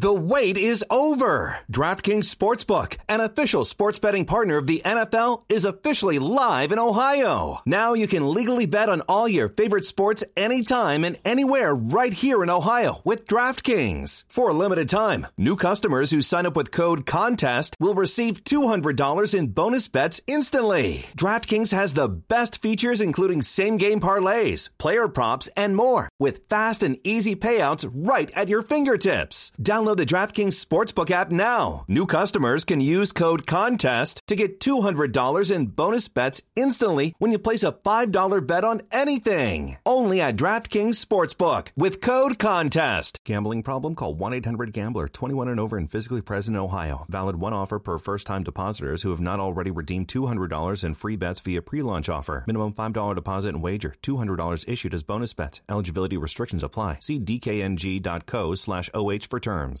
The wait is over! DraftKings Sportsbook, an official sports betting partner of the NFL, is officially live in Ohio. Now you can legally bet on all your favorite sports anytime and anywhere right here in Ohio with DraftKings. For a limited time, new customers who sign up with code CONTEST will receive $200 in bonus bets instantly. DraftKings has the best features including same-game parlays, player props, and more with fast and easy payouts right at your fingertips. Download the DraftKings Sportsbook app now. New customers can use code CONTEST to get $200 in bonus bets instantly when you place a $5 bet on anything. Only at DraftKings Sportsbook with code CONTEST. Gambling problem? Call 1-800-GAMBLER. 21 and over and physically present in Ohio. Valid one offer per first-time depositors who have not already redeemed $200 in free bets via pre-launch offer. Minimum $5 deposit and wager. $200 issued as bonus bets. Eligibility restrictions apply. See dkng.co/OH for terms.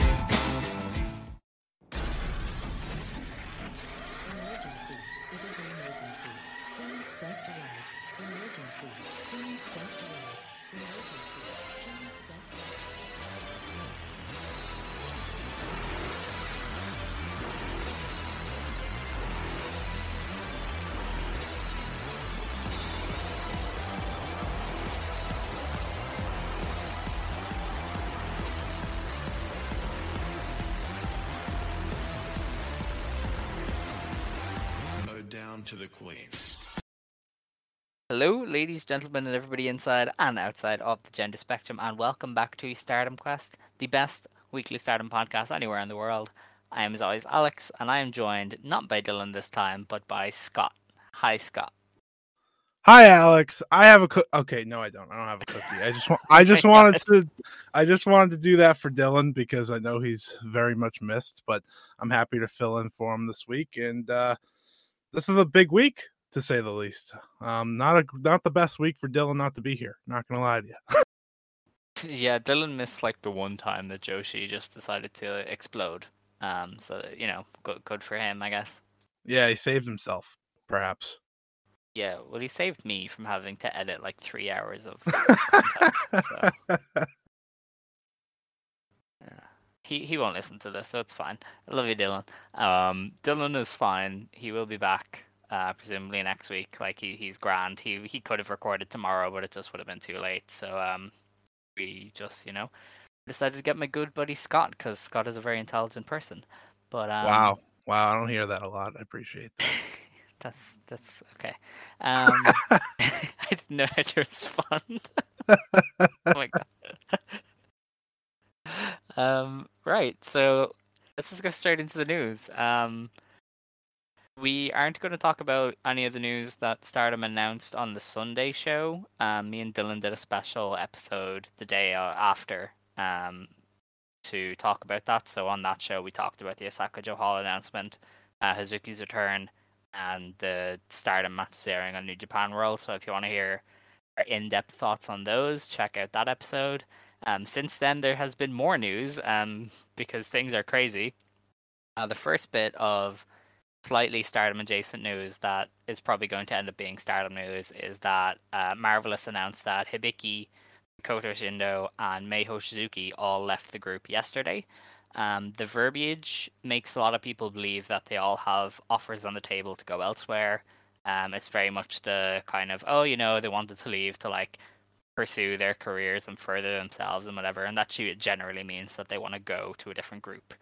Hello, ladies, gentlemen, and everybody inside and outside of the gender spectrum, and welcome back to Stardom Quest, the best weekly Stardom podcast anywhere in the world. I am, as always, Alex, and I am joined not by Dylan this time, but by Scott. Hi, Scott. Hi, Alex. I have a okay. No, I don't. I don't have a cookie. I just wanted to do that for Dylan because I know he's very much missed, but I'm happy to fill in for him this week, and this is a big week, to say the least. Not the best week for Dylan not to be here. Not gonna lie to you. Yeah, Dylan missed like the one time that Joshi just decided to explode. So you know, good for him, I guess. Yeah, he saved himself, perhaps. Yeah, well, he saved me from having to edit like 3 hours of content, so. He won't listen to this, so it's fine. I love you, Dylan. Dylan is fine. He will be back. Presumably next week. Like he's grand. He could have recorded tomorrow, but it just would have been too late. So we just, you know, decided to get my good buddy Scott, because Scott is a very intelligent person. But wow, I don't hear that a lot. I appreciate that. that's okay. I didn't know how to respond. Oh my god. Right. So let's just go straight into the news. We aren't going to talk about any of the news that Stardom announced on the Sunday show. Me and Dylan did a special episode the day after to talk about that. So on that show, we talked about the Osaka Joe Hall announcement, Hazuki's return, and the Stardom matches airing on New Japan World. So if you want to hear our in-depth thoughts on those, check out that episode. Since then, there has been more news because things are crazy. The first bit of slightly Stardom adjacent news that is probably going to end up being Stardom news is that Marvelous announced that Hibiki, Koto Shindo, and Mei Hoshizuki all left the group yesterday. The verbiage makes a lot of people believe that they all have offers on the table to go elsewhere. It's very much the kind of, oh, you know, they wanted to leave to like pursue their careers and further themselves and whatever, and that generally means that they want to go to a different group.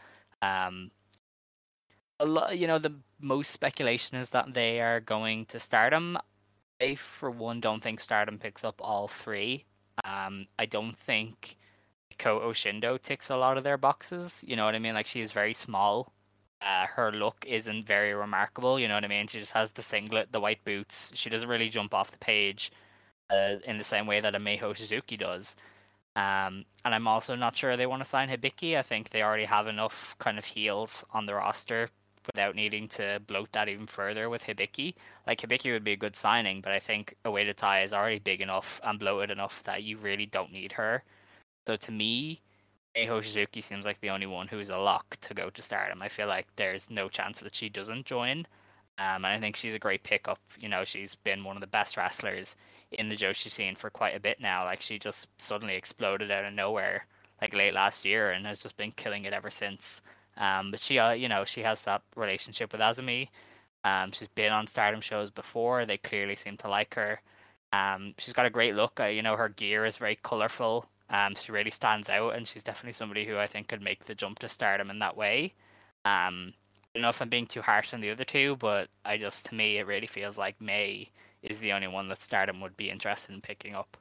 A lot, you know, the most speculation is that they are going to Stardom. I, for one, don't think Stardom picks up all three. I don't think Keiko Oshindo ticks a lot of their boxes, you know what I mean? Like, she's very small. Her look isn't very remarkable, you know what I mean? She just has the singlet, the white boots. She doesn't really jump off the page in the same way that a Mei Hoshizuki does. And I'm also not sure they want to sign Hibiki. I think they already have enough kind of heels on the roster without needing to bloat that even further with Hibiki. Like, Hibiki would be a good signing, but I think Ueda Tai is already big enough and bloated enough that you really don't need her. So to me, Mei Hoshizuki seems like the only one who is a lock to go to Stardom. I feel like there's no chance that she doesn't join. And I think she's a great pickup. You know, she's been one of the best wrestlers in the Joshi scene for quite a bit now. Like, she just suddenly exploded out of nowhere, like, late last year, and has just been killing it ever since. But she, you know, she has that relationship with Azumi. She's been on Stardom shows before. They clearly seem to like her. She's got a great look. You know, her gear is very colorful. She really stands out, and she's definitely somebody who I think could make the jump to Stardom in that way. I don't know if I'm being too harsh on the other two, but I just, to me, it really feels like Mei is the only one that Stardom would be interested in picking up.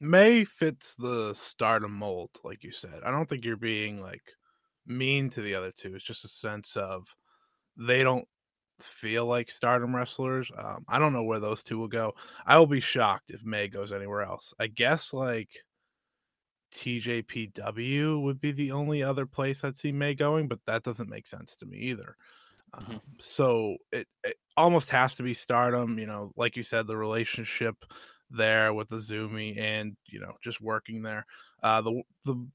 Mei fits the Stardom mold, like you said. I don't think you're being, like, mean to the other two. It's just a sense of they don't feel like Stardom wrestlers. I don't know where those two will go. I will be shocked if Mei goes anywhere else. I guess, like, TJPW would be the only other place I'd see Mei going, but that doesn't make sense to me either. So it almost has to be Stardom, you know, like you said, the relationship there with Azumi and, you know, just working there. The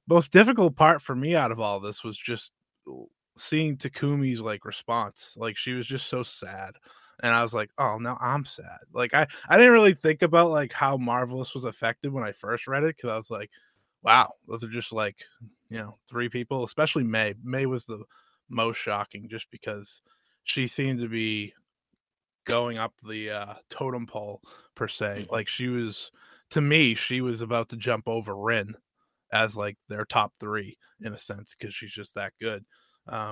most difficult part for me out of all this was just seeing Takumi's, like, response. Like, she was just so sad. And I was like, oh, now I'm sad. Like, I didn't really think about, like, how Marvelous was affected when I first read it, because I was like, wow, those are just, like, you know, three people, especially Mei. Mei was the most shocking just because she seemed to be going up the totem pole, per se. Like, she was, to me, she was about to jump over Rin as, like, their top three, in a sense, because she's just that good.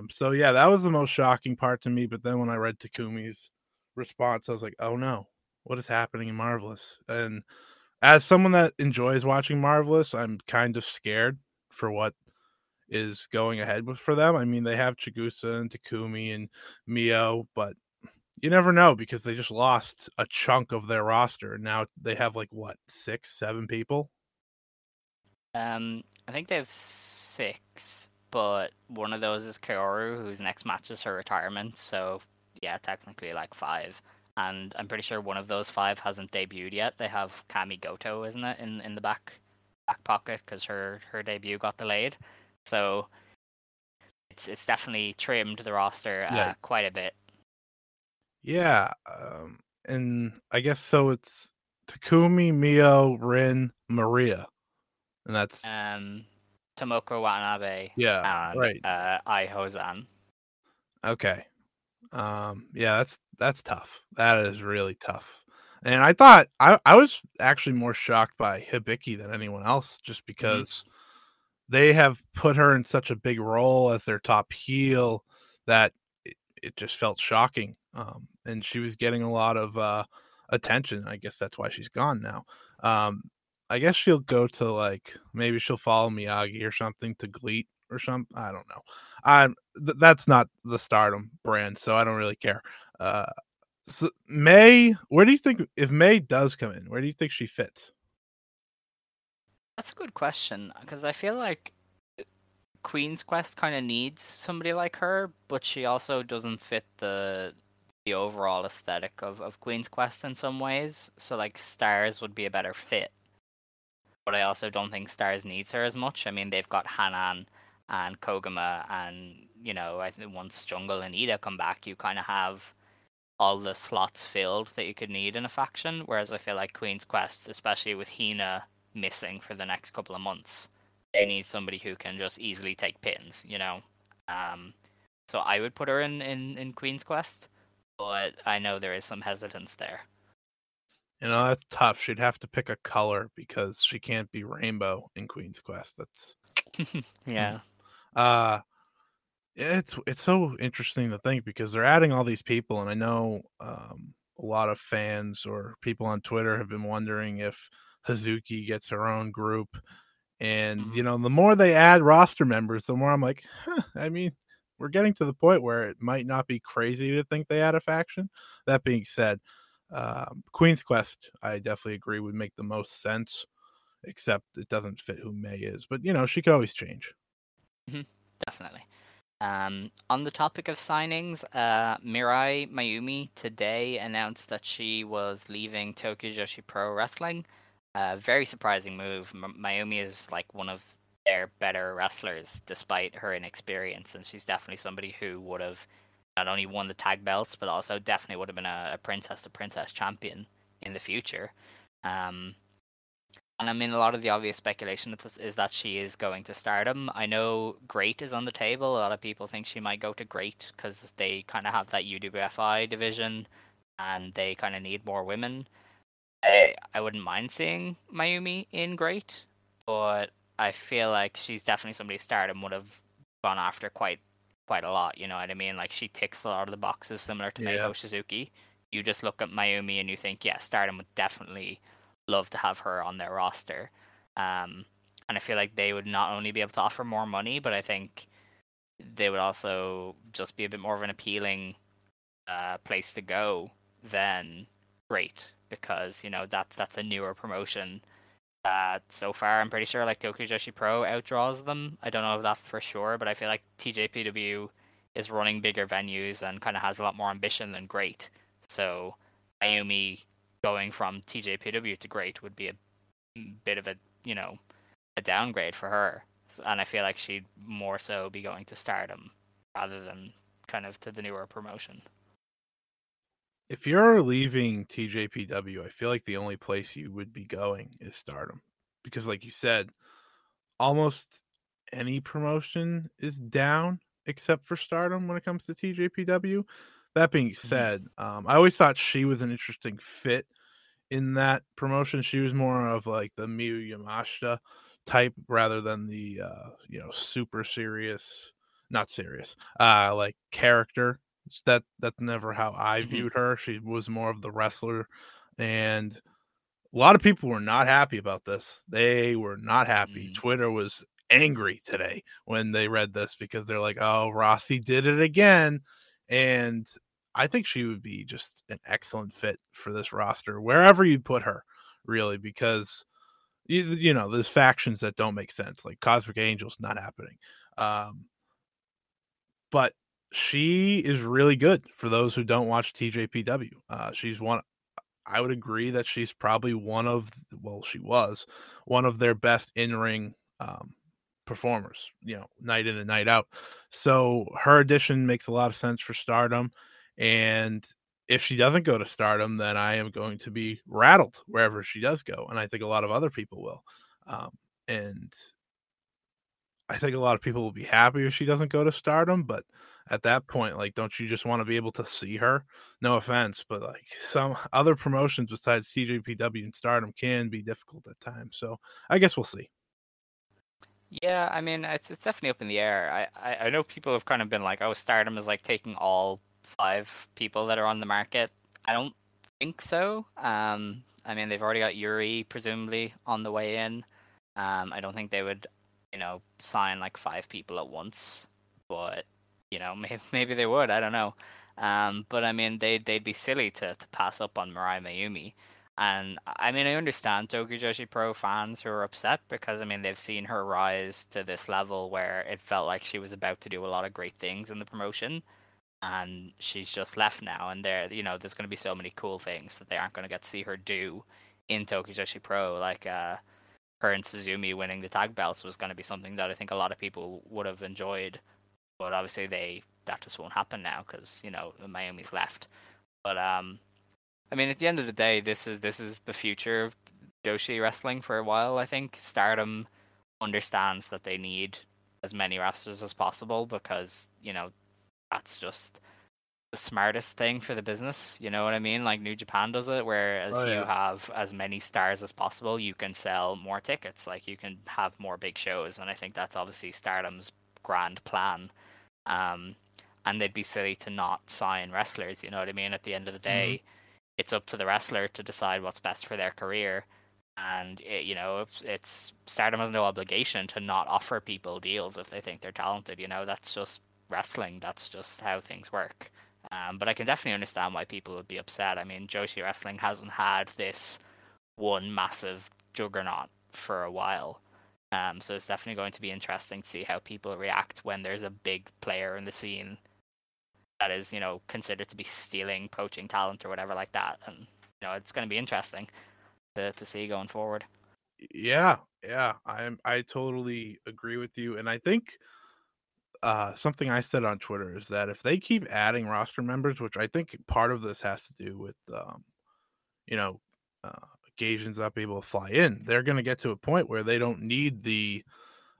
So, yeah, that was the most shocking part to me. But then when I read Takumi's response, I was like, oh, no, what is happening in Marvelous? And as someone that enjoys watching Marvelous, I'm kind of scared for what is going ahead for them. I mean, they have Chigusa and Takumi and Mio, but you never know, because they just lost a chunk of their roster. Now they have, like, what, 6, 7 people? I think they have 6, but one of those is Kaoru, whose next match is her retirement. So, yeah, technically, like, 5. And I'm pretty sure one of those 5 hasn't debuted yet. They have Kami Goto, isn't it, in the back pocket, because her debut got delayed. So it's definitely trimmed the roster quite a bit. Yeah, and I guess so. It's Takumi, Mio, Rin, Maria, and that's Tomoko Watanabe. Yeah, and, right. Ai Hozan. Okay. Yeah, that's tough. That is really tough. And I thought I was actually more shocked by Hibiki than anyone else, just because they have put her in such a big role as their top heel that it just felt shocking. And she was getting a lot of attention. I guess that's why she's gone now. I guess she'll go to, like, maybe she'll follow Miyagi or something to Gleet or something. I don't know. That's not the Stardom brand, so I don't really care. So Mei, where do you think, if Mei does come in, where do you think she fits? That's a good question, because I feel like Queen's Quest kind of needs somebody like her, but she also doesn't fit the overall aesthetic of Queen's Quest in some ways. So, like, Stars would be a better fit, but I also don't think Stars needs her as much. I mean, they've got Hanan and Koguma, and, you know, I think once Jungle and Ida come back, you kind of have all the slots filled that you could need in a faction, whereas I feel like Queen's Quest, especially with Hina missing for the next couple of months, they need somebody who can just easily take pins, you know? So I would put her in Queen's Quest, but I know there is some hesitance there. You know, that's tough. She'd have to pick a color, because she can't be rainbow in Queen's Quest. That's... yeah. It's so interesting to think, because they're adding all these people, and I know a lot of fans or people on Twitter have been wondering if Hazuki gets her own group, And, you know, the more they add roster members, the more I'm like, I mean, we're getting to the point where it might not be crazy to think they add a faction. That being said, Queen's Quest, I definitely agree, would make the most sense, except it doesn't fit who Mei is. But, you know, she could always change. Mm-hmm. Definitely. On the topic of signings, Mirai Mayumi today announced that she was leaving Tokyo Joshi Pro Wrestling. Very surprising move. Mayumi is like one of their better wrestlers, despite her inexperience, and she's definitely somebody who would have not only won the tag belts, but also definitely would have been a princess-to-princess champion in the future. And I mean, a lot of the obvious speculation is that she is going to Stardom. I know Great is on the table. A lot of people think she might go to Great because they kind of have that UWFI division and they kind of need more women. I wouldn't mind seeing Mayumi in Great, but I feel like she's definitely somebody Stardom would have gone after quite a lot. You know what I mean? Like, she ticks a lot of the boxes similar to Mei Hoshizuki. You just look at Mayumi and you think, yeah, Stardom would definitely love to have her on their roster. And I feel like they would not only be able to offer more money, but I think they would also just be a bit more of an appealing place to go than Great, because, you know, that's a newer promotion. So far, I'm pretty sure like Tokyo Joshi Pro outdraws them. I don't know that for sure, but I feel like TJPW is running bigger venues and kind of has a lot more ambition than Great. So Mayumi going from TJPW to Great would be a bit of a, you know, a downgrade for her. And I feel like she'd more so be going to Stardom rather than kind of to the newer promotion. If you're leaving TJPW, I feel like the only place you would be going is Stardom. Because like you said, almost any promotion is down except for Stardom when it comes to TJPW. That being said, I always thought she was an interesting fit in that promotion. She was more of like the Miyu Yamashita type rather than the you know, super serious, not serious, like character. That's never how I viewed her. She was more of the wrestler, and a lot of people were not happy about this. They were not happy. Twitter was angry today when they read this, because they're like, oh, Rossi did it again. And I think she would be just an excellent fit for this roster, wherever you put her, really, because you know, there's factions that don't make sense, like Cosmic Angels not happening. But she is really good for those who don't watch TJPW. She's one, I would agree that she's probably one of, well, she was one of their best in-ring performers, you know, night in and night out. So her addition makes a lot of sense for Stardom. And if she doesn't go to Stardom, then I am going to be rattled wherever she does go. And I think a lot of other people will. And I think a lot of people will be happy if she doesn't go to Stardom. But at that point, like, don't you just want to be able to see her? No offense, but like some other promotions besides TJPW and Stardom can be difficult at times. So I guess we'll see. Yeah, I mean, it's definitely up in the air. I know people have kind of been like, oh, Stardom is like taking all 5 people that are on the market. I don't think so. I mean, they've already got Yuri, presumably, on the way in. I don't think they would, you know, sign like 5 people at once. But, you know, maybe they would. I don't know. But, I mean, they'd be silly to pass up on Mirai Mayumi. And, I mean, I understand Tokyo Joshi Pro fans who are upset because, I mean, they've seen her rise to this level where it felt like she was about to do a lot of great things in the promotion, and she's just left now. And there, you know, there's going to be so many cool things that they aren't going to get to see her do in Tokyo Joshi Pro. Like, her and Suzumi winning the tag belts was going to be something that I think a lot of people would have enjoyed. But obviously, that just won't happen now because, you know, Mayumi's left. But, I mean, at the end of the day, this is the future of Joshi wrestling for a while, I think. Stardom understands that they need as many wrestlers as possible because, you know, that's just the smartest thing for the business. You know what I mean? Like, New Japan does it, where you have as many stars as possible, you can sell more tickets. Like, you can have more big shows. And I think that's obviously Stardom's grand plan. And they'd be silly to not sign wrestlers, you know what I mean? At the end of the day, it's up to the wrestler to decide what's best for their career. And, it's Stardom has no obligation to not offer people deals if they think they're talented. That's just wrestling. That's just how things work. But I can definitely understand why people would be upset. I mean, Joshi Wrestling hasn't had this one massive juggernaut for a while. So it's definitely going to be interesting to see how people react when there's a big player in the scene that is, considered to be stealing, poaching talent or whatever like that. And, it's going to be interesting to see going forward. Yeah. I totally agree with you. And I think something I said on Twitter is that if they keep adding roster members, which I think part of this has to do with, Gaijins not be able to fly in, they're going to get to a point where they don't need the,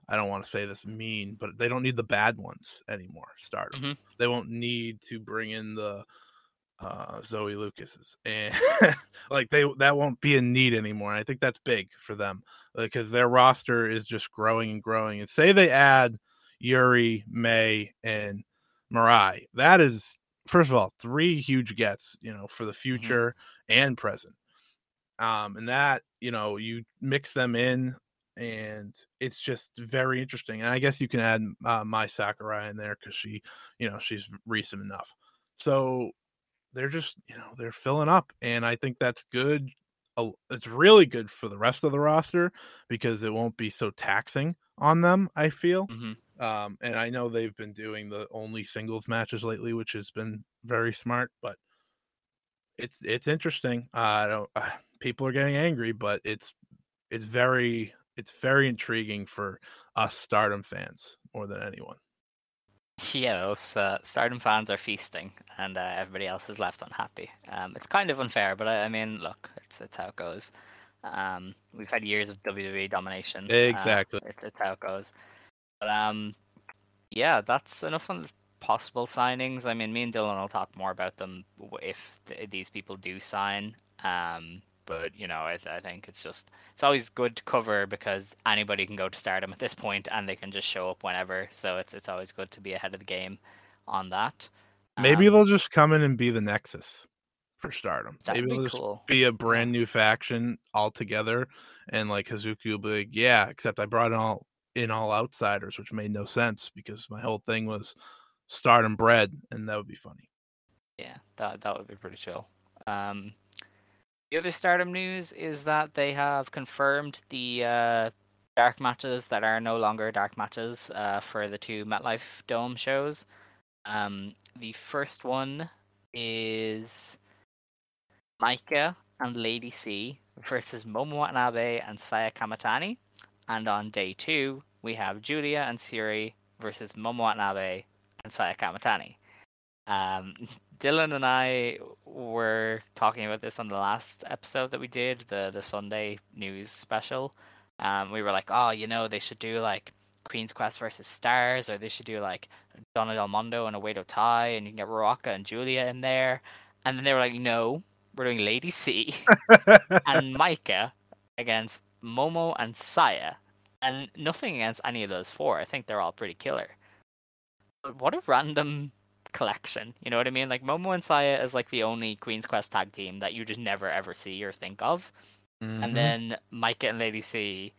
I don't want to say this mean, but they don't need the bad ones anymore. Stardom. Mm-hmm. They won't need to bring in the Zoe Lucas's and that won't be in need anymore. And I think that's big for them because their roster is just growing and growing. And say they add Yuri, Mei, and Mirai. That is, first of all, three huge gets, for the future mm-hmm. and present. And that, you mix them in and it's just very interesting. And I guess you can add Mai Sakurai in there because she, she's recent enough. So they're just, they're filling up. And I think that's good. It's really good for the rest of the roster because it won't be so taxing on them, I feel. Mm-hmm. And I know they've been doing the only singles matches lately, which has been very smart, but it's interesting. People are getting angry, but it's very intriguing for us Stardom fans more than anyone. Yeah, Stardom fans are feasting, and everybody else is left unhappy. It's kind of unfair, but I mean, look, it's how it goes. We've had years of WWE domination. Exactly, it's how it goes. But yeah, that's enough on possible signings. I mean, me and Dylan will talk more about them if these people do sign. But, I think it's always good to cover because anybody can go to Stardom at this point and they can just show up whenever. So it's always good to be ahead of the game on that. Maybe they'll just come in and be the Nexus for Stardom. Maybe they'll just be a brand new faction altogether. And like Hazuki will be like, yeah, except I brought in all outsiders, which made no sense because my whole thing was Stardom bread. And that would be funny. Yeah, that would be pretty chill. The other Stardom news is that they have confirmed the dark matches that are no longer dark matches for the two MetLife Dome shows. The first one is Micah and Lady C versus Momo Watanabe and Saya Kamitani. And on day two, we have Julia and Siri versus Momo Watanabe and Saya Kamitani. Dylan and I were talking about this on the last episode that we did, the Sunday news special. We were like, oh, they should do like Queen's Quest versus Stars, or they should do like Donna del Mondo and a Uedo Tai, and you can get Ruaka and Julia in there. And then they were like, no, we're doing Lady C and Micah against Momo and Saya. And nothing against any of those four. I think they're all pretty killer. But what a random collection, you know what I mean? Like Momo and Saya is like the only Queen's Quest tag team that you just never ever see or think of. Mm-hmm. And then Micah and Lady C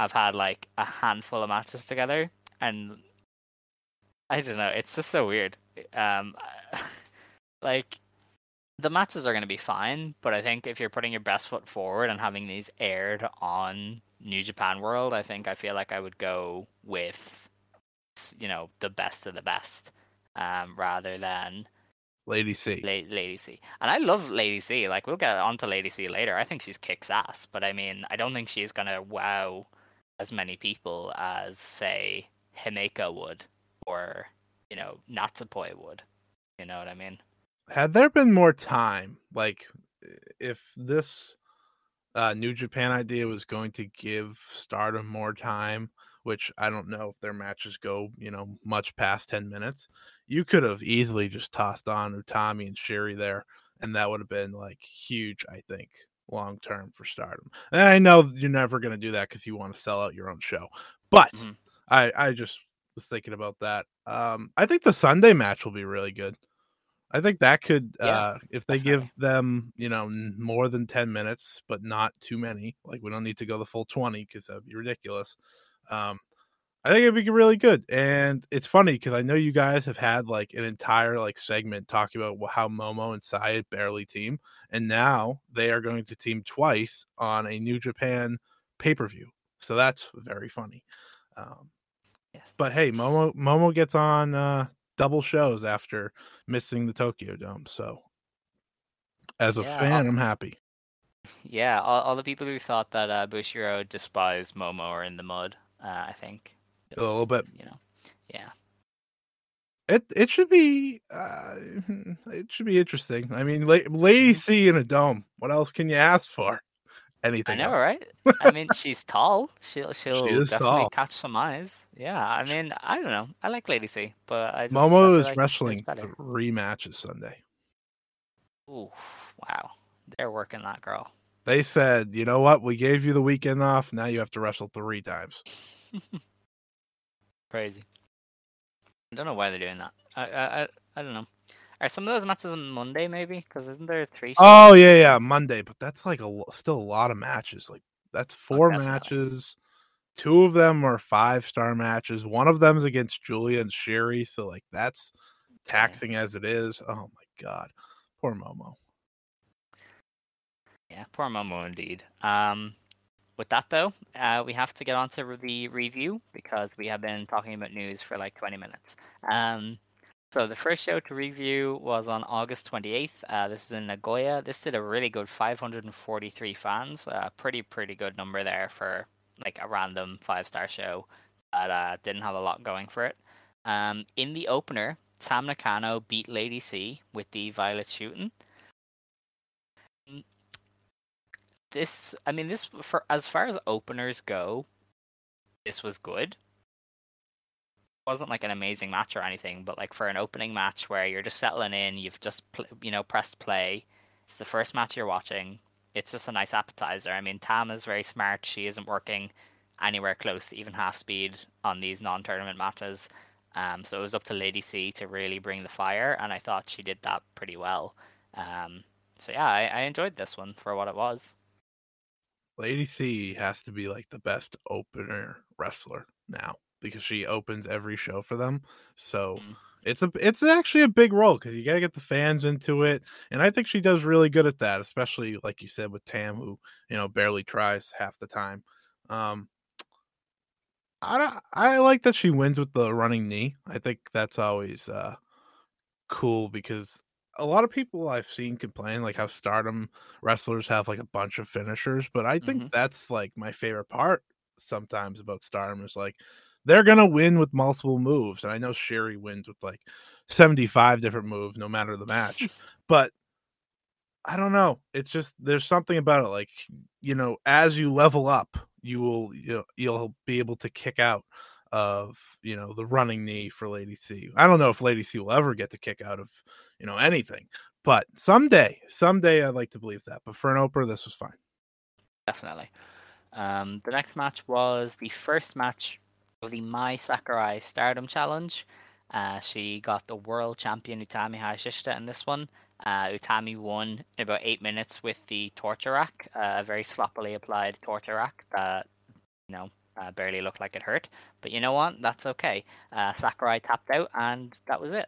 have had like a handful of matches together, and I don't know, it's just so weird. Like the matches are going to be fine, but I think if you're putting your best foot forward and having these aired on New Japan World, I feel like I would go with the best of the best. Rather than Lady C. Lady C. And I love Lady C. Like, we'll get onto Lady C later. I think she's kicks ass, but I mean, I don't think she's gonna wow as many people as, say, Himeka would or, Natsupoi would. You know what I mean? Had there been more time, like, if this New Japan idea was going to give Stardom more time, which I don't know if their matches go, much past 10 minutes. You could have easily just tossed on Utami and Sherry there, and that would have been, like, huge, I think, long-term for Stardom. And I know you're never going to do that because you want to sell out your own show. But mm-hmm. I just was thinking about that. I think the Sunday match will be really good. I think that could, if they give them, you know, more than 10 minutes, but not too many, like we don't need to go the full 20 because that'd be ridiculous. I think it'd be really good. And it's funny because I know you guys have had like an entire like segment talking about how Momo and Saya barely team. And now they are going to team twice on a New Japan pay-per-view. So that's very funny. But hey, Momo gets on, double shows after missing the Tokyo Dome. So as a fan, I'm happy. Yeah. All the people who thought that Bushiro despised Momo are in the mud. I think a little bit, you know. Yeah. It should be interesting. I mean, Lady C in a dome. What else can you ask for? Anything. I know, right? I mean, she's tall. She'll definitely catch some eyes. Yeah, I mean, I don't know. I like Lady C, but Momo is wrestling rematches Sunday. Ooh, wow. They're working that girl. They said, you know what? We gave you the weekend off. Now you have to wrestle 3 times. Crazy. I don't know why they're doing that. I don't know. Are some of those matches on Monday, maybe? Because isn't there 3 shows? Oh, yeah, Monday. But that's like still a lot of matches. Like that's 4 matches. 2 of them are 5-star matches. 1 of them is against Julia and Siri. So like that's taxing as it is. Oh, my God. Poor Momo. Yeah, poor Momo indeed. With that, though, we have to get on to the review because we have been talking about news for like 20 minutes. So the first show to review was on August 28th. This is in Nagoya. This did a really good 543 fans. Pretty good number there for like a random 5-star show that didn't have a lot going for it. In the opener, Tam Nakano beat Lady C with the Violet Shooting. This for as far as openers go, this was good. It wasn't like an amazing match or anything, but like for an opening match where you're just settling in, you've just pressed play. It's the first match you're watching. It's just a nice appetizer. I mean, Tam is very smart. She isn't working anywhere close to even half speed on these non-tournament matches. So it was up to Lady C to really bring the fire, and I thought she did that pretty well. I enjoyed this one for what it was. Lady C has to be like the best opener wrestler now because she opens every show for them. So it's actually a big role because you got to get the fans into it. And I think she does really good at that, especially like you said with Tam, who, barely tries half the time. I like that she wins with the running knee. I think that's always cool because a lot of people I've seen complain like how Stardom wrestlers have like a bunch of finishers, but I think that's like my favorite part sometimes about Stardom is like they're gonna win with multiple moves. And I know Sherry wins with like 75 different moves no matter the match, but I don't know. It's just there's something about it like as you level up, you'll be able to kick out of the running knee for Lady C. I don't know if Lady C will ever get to kick out of anything, but someday I'd like to believe that. But for an opener, this was fine. Definitely. The next match was the first match of the Mai Sakurai Stardom Challenge. She got the world champion Utami Hayashishita in this one. Utami won in about 8 minutes with the torture rack, a very sloppily applied torture rack that barely looked like it hurt, but you know what? That's okay. Sakurai tapped out, and that was it.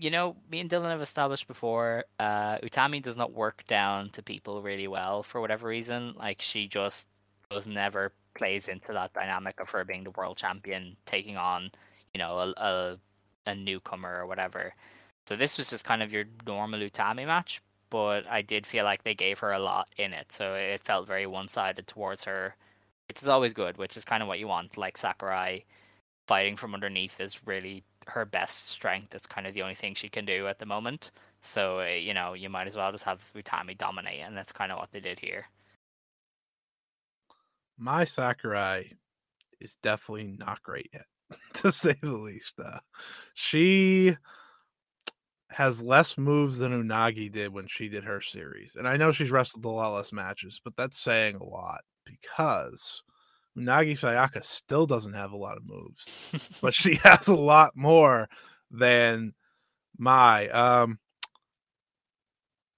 Me and Dylan have established before, Utami does not work down to people really well for whatever reason. Like, she just never plays into that dynamic of her being the world champion, taking on, a newcomer or whatever. So this was just kind of your normal Utami match, but I did feel like they gave her a lot in it, so it felt very one-sided towards her. Which is always good, which is kind of what you want. Like Sakurai fighting from underneath is really her best strength. It's kind of the only thing she can do at the moment. So, you might as well just have Utami dominate. And that's kind of what they did here. My Sakurai is definitely not great yet, to say the least. She has less moves than Unagi did when she did her series. And I know she's wrestled a lot less matches, but that's saying a lot. Because Unagi Sayaka still doesn't have a lot of moves, but she has a lot more than My,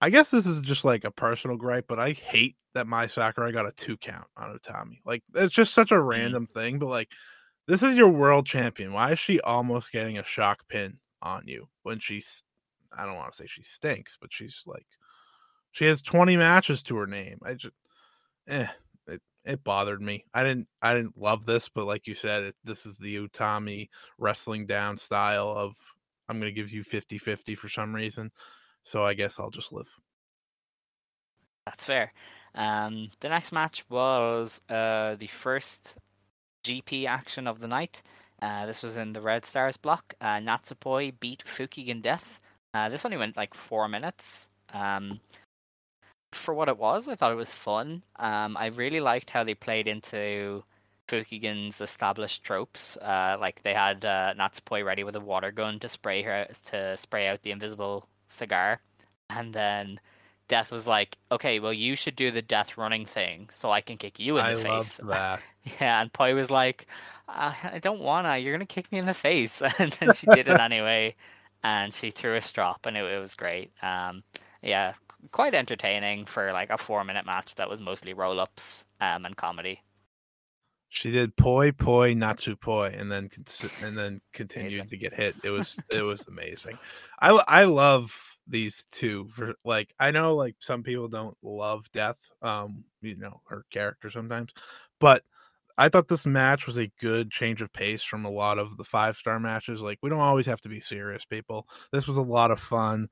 I guess this is just like a personal gripe, but I hate that Mai Sakurai got a 2 count on Utami. Like, it's just such a random thing, but like, this is your world champion. Why is she almost getting a shock pin on you when she's, I don't want to say she stinks, but she's like, she has 20 matches to her name. I just, it bothered me. I didn't love this, but like you said, this is the Utami wrestling down style of, I'm going to give you 50-50 for some reason. So I guess I'll just live. That's fair. The next match was the first GP action of the night. This was in the Red Stars block. Natsupoi beat Fukigen Death. This only went like 4 minutes. For what it was, I thought it was fun. I really liked how they played into Fukigen's established tropes. Like they had Natsupoi ready with a water gun to spray out the invisible cigar, and then Death was like, okay, well, you should do the death running thing so I can kick you in the face. I love that. Yeah, and Poi was like, I don't wanna, you're gonna kick me in the face. And then she did it anyway, and she threw a strop, and it was great. Yeah, quite entertaining for like a 4 minute match that was mostly roll-ups and comedy. She did poi Natsupoi, and then continued to get hit. It was amazing. I love these two. For like, I know like some people don't love Death, you know, her character sometimes, but I thought this match was a good change of pace from a lot of the 5-star matches. Like, we don't always have to be serious, people. This was a lot of fun.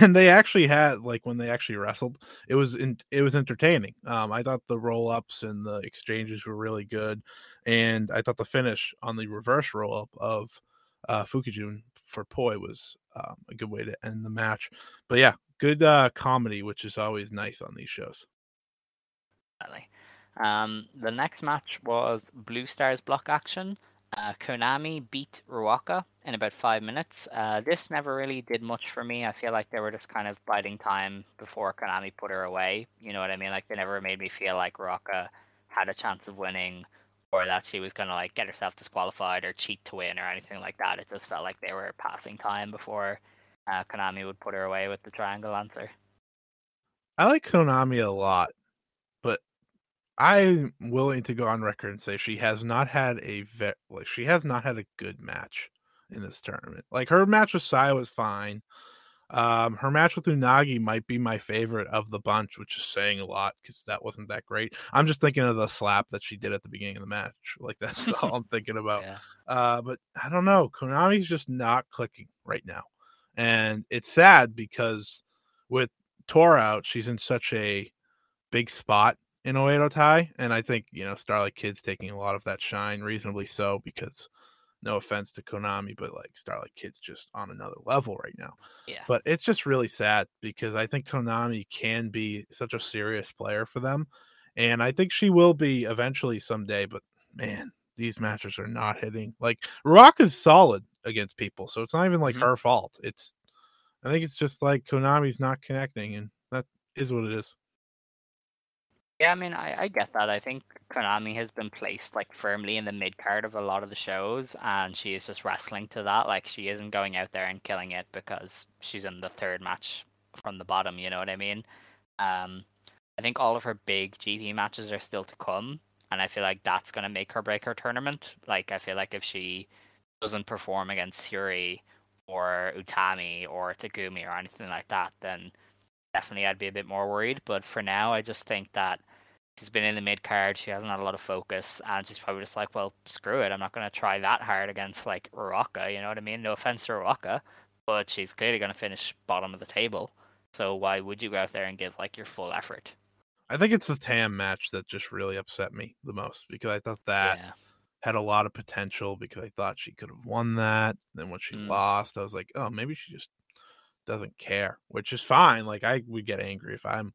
And they actually had, like, when they actually wrestled, it was entertaining. I thought the roll-ups and the exchanges were really good, and I thought the finish on the reverse roll-up of Fukijun for Poi was a good way to end the match. But yeah, good comedy, which is always nice on these shows. The next match was Blue Stars block action. Konami beat Ruaka in about 5 minutes. This never really did much for me. I feel like they were just kind of biding time before Konami put her away. You know what I mean? Like, they never made me feel like Ruaka had a chance of winning, or that she was going to like get herself disqualified or cheat to win or anything like that. It just felt like they were passing time before Konami would put her away with the triangle answer. I like Konami a lot, but I'm willing to go on record and say she has not had a good match in this tournament. Like, her match with Saya was fine. Her match with Unagi might be my favorite of the bunch, which is saying a lot because that wasn't that great. I'm just thinking of the slap that she did at the beginning of the match. Like, that's all I'm thinking about. Yeah. But I don't know. Konami's just not clicking right now, and it's sad because with Tora out, she's in such a big spot in Oedo Tai, and I think, you know, Starlight Kid's taking a lot of that shine, reasonably so, because no offense to Konami, but like, Starlight Kid's just on another level right now. Yeah. But it's just really sad because I think Konami can be such a serious player for them, and I think she will be eventually someday, but man, these matches are not hitting. Like, Rock is solid against people, so it's not even like her fault. I think it's just like Konami's not connecting, and that is what it is. Yeah, I mean, I get that. I think Konami has been placed like firmly in the mid card of a lot of the shows, and she is just wrestling to that. Like, she isn't going out there and killing it because she's in the third match from the bottom. You know what I mean? I think all of her big GP matches are still to come, and I feel like that's going to make her break her tournament. Like, I feel like if she doesn't perform against Siri or Utami or Takumi or anything like that, then definitely I'd be a bit more worried. But for now, I just think that she's been in the mid card, she hasn't had a lot of focus, and she's probably just like, well, screw it, I'm not going to try that hard against like Ruaka, you know what I mean? No offense to Ruaka, but she's clearly going to finish bottom of the table, so why would you go out there and give like your full effort? I think it's the Tam match that just really upset me the most, because I thought that had a lot of potential, because I thought she could have won that. Then when she lost, I was like, oh, maybe she just doesn't care, which is fine. Like, I would get angry if I'm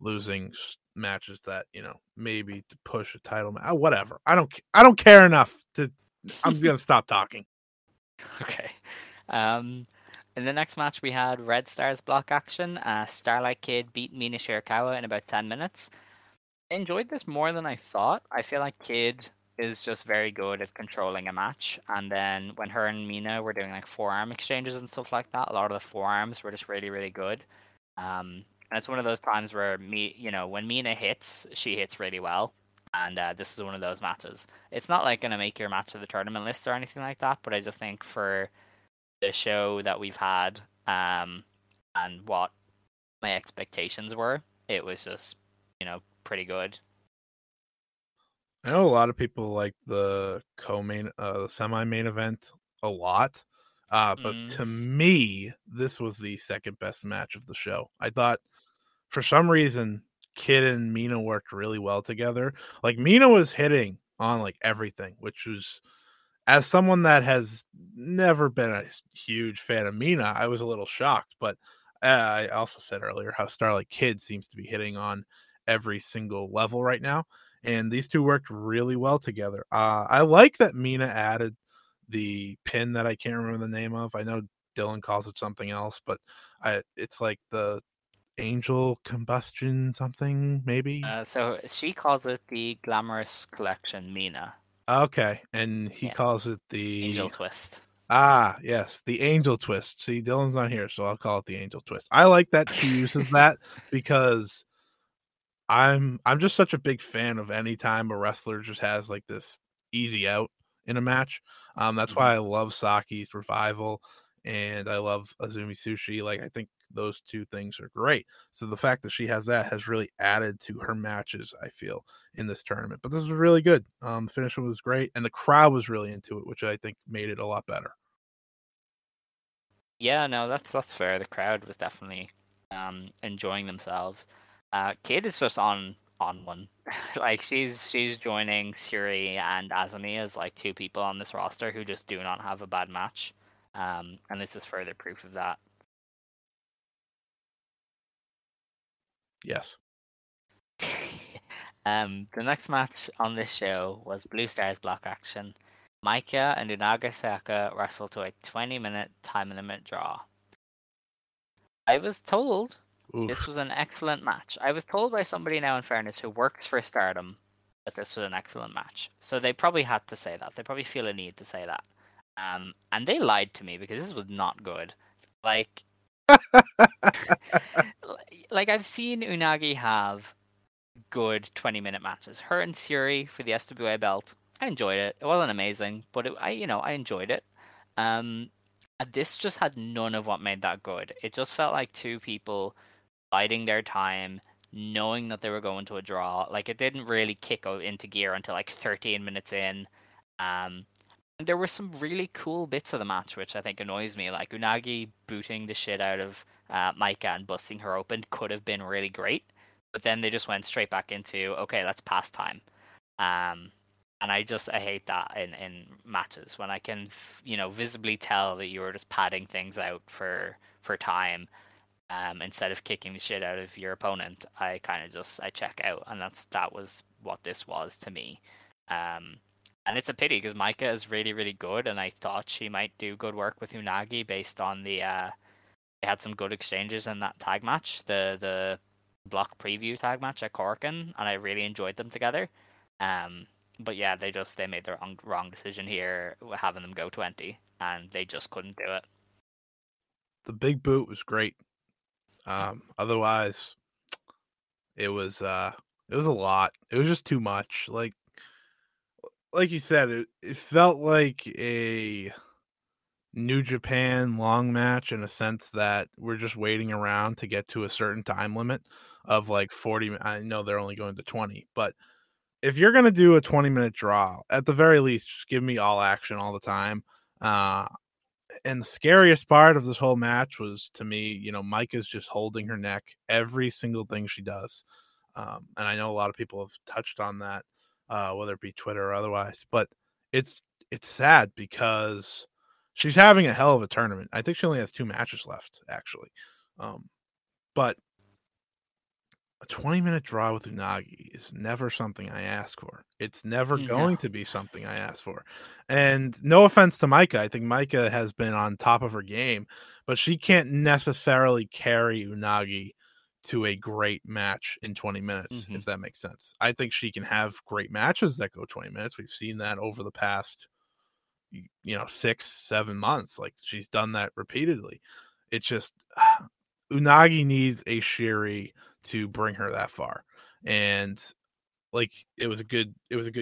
losing matches that, you know, maybe to push a title whatever. I don't care enough to I'm gonna stop talking. Okay. In the next match we had Red Stars block action. Starlight Kid beat Mina Shirakawa in about 10 minutes. I enjoyed this more than I thought. I feel like Kid is just very good at controlling a match. And then when her and Mina were doing like forearm exchanges and stuff like that, a lot of the forearms were just really, really good. And it's one of those times where when Mina hits, she hits really well. And this is one of those matches. It's not like going to make your match of the tournament list or anything like that, but I just think for the show that we've had and what my expectations were, it was just, pretty good. I know a lot of people like the semi-main event a lot, but to me, this was the second best match of the show. I thought, for some reason, Kid and Mina worked really well together. Like, Mina was hitting on like everything, which was, as someone that has never been a huge fan of Mina, I was a little shocked. But I also said earlier how Starlight Kid seems to be hitting on every single level right now. And these two worked really well together. I like that Mina added the pin that I can't remember the name of. I know Dylan calls it something else, but it's like the angel combustion something, maybe. So she calls it the Glamorous Collection, Mina. Okay, and he calls it the Angel Twist. Ah, yes, the Angel Twist. See, Dylan's not here, so I'll call it the Angel Twist. I like that she uses that because I'm just such a big fan of any time a wrestler just has like this easy out in a match. That's why I love Saki's revival and I love Azumi Sushi. Like, I think those two things are great. So the fact that she has that has really added to her matches, I feel, in this tournament. But this was really good. Finisher was great, and the crowd was really into it, which I think made it a lot better. Yeah, no, that's fair. The crowd was definitely enjoying themselves. Kid is just on one. Like, she's joining Siri and Azumi as like two people on this roster who just do not have a bad match, and this is further proof of that. Yes. The next match on this show was Blue Stars block action. Micah and Unagi Sayaka wrestled to a 20-minute time limit draw. I was told this was an excellent match. I was told by somebody now, in fairness, who works for Stardom, that this was an excellent match. So they probably had to say that. They probably feel a need to say that. And they lied to me because this was not good. Like, like, I've seen Unagi have good 20-minute matches. Her and Siri for the SWA belt, I enjoyed it. It wasn't amazing, but I enjoyed it. This just had none of what made that good. It just felt like two people biding their time, knowing that they were going to a draw. Like, it didn't really kick into gear until like 13 minutes in. And there were some really cool bits of the match, which I think annoys me. Like, Unagi booting the shit out of Micah and busting her open could have been really great, but then they just went straight back into, okay, let's pass time. And I hate that in matches, when I can, visibly tell that you were just padding things out for time, instead of kicking the shit out of your opponent. I kind of just, I check out, and that was what this was to me. And it's a pity, because Micah is really, really good, and I thought she might do good work with Unagi based on the, they had some good exchanges in that tag match, the block preview tag match at Corkin, and I really enjoyed them together. But yeah, they made the wrong decision here, having them go 20, and they just couldn't do it. The big boot was great. Otherwise, it was a lot. It was just too much. Like you said, it felt like a New Japan long match, in a sense that we're just waiting around to get to a certain time limit of like 40. I know they're only going to 20, but if you're going to do a 20-minute draw, at the very least, just give me all action all the time. And the scariest part of this whole match was, to me, Micah's just holding her neck every single thing she does. And I know a lot of people have touched on that, whether it be Twitter or otherwise. But it's sad, because she's having a hell of a tournament. I think she only has two matches left, actually. But a 20-minute draw with Unagi is never something I ask for. It's never going to be something I ask for. And no offense to Micah, I think Micah has been on top of her game, but she can't necessarily carry Unagi to a great match in 20 minutes, if that makes sense. I think she can have great matches that go 20 minutes. We've seen that over the past, 6-7 months. Like, she's done that repeatedly. It's just Unagi needs a Sherry to bring her that far. And like, it was a good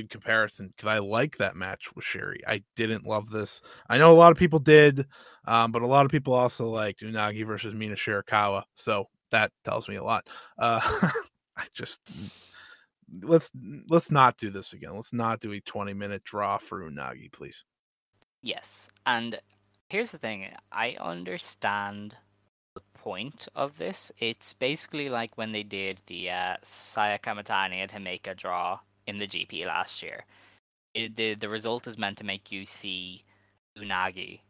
comparison, because I like that match with Sherry. I didn't love this. I know a lot of people did, but a lot of people also liked Unagi versus Mina Shirakawa. So that tells me a lot. Let's not do this again. Let's not do a 20-minute draw for Unagi, please. Yes, and here's the thing. I understand the point of this. It's basically like when they did the Saya Kamitani and Himeka draw in the GP last year. The result is meant to make you see Unagi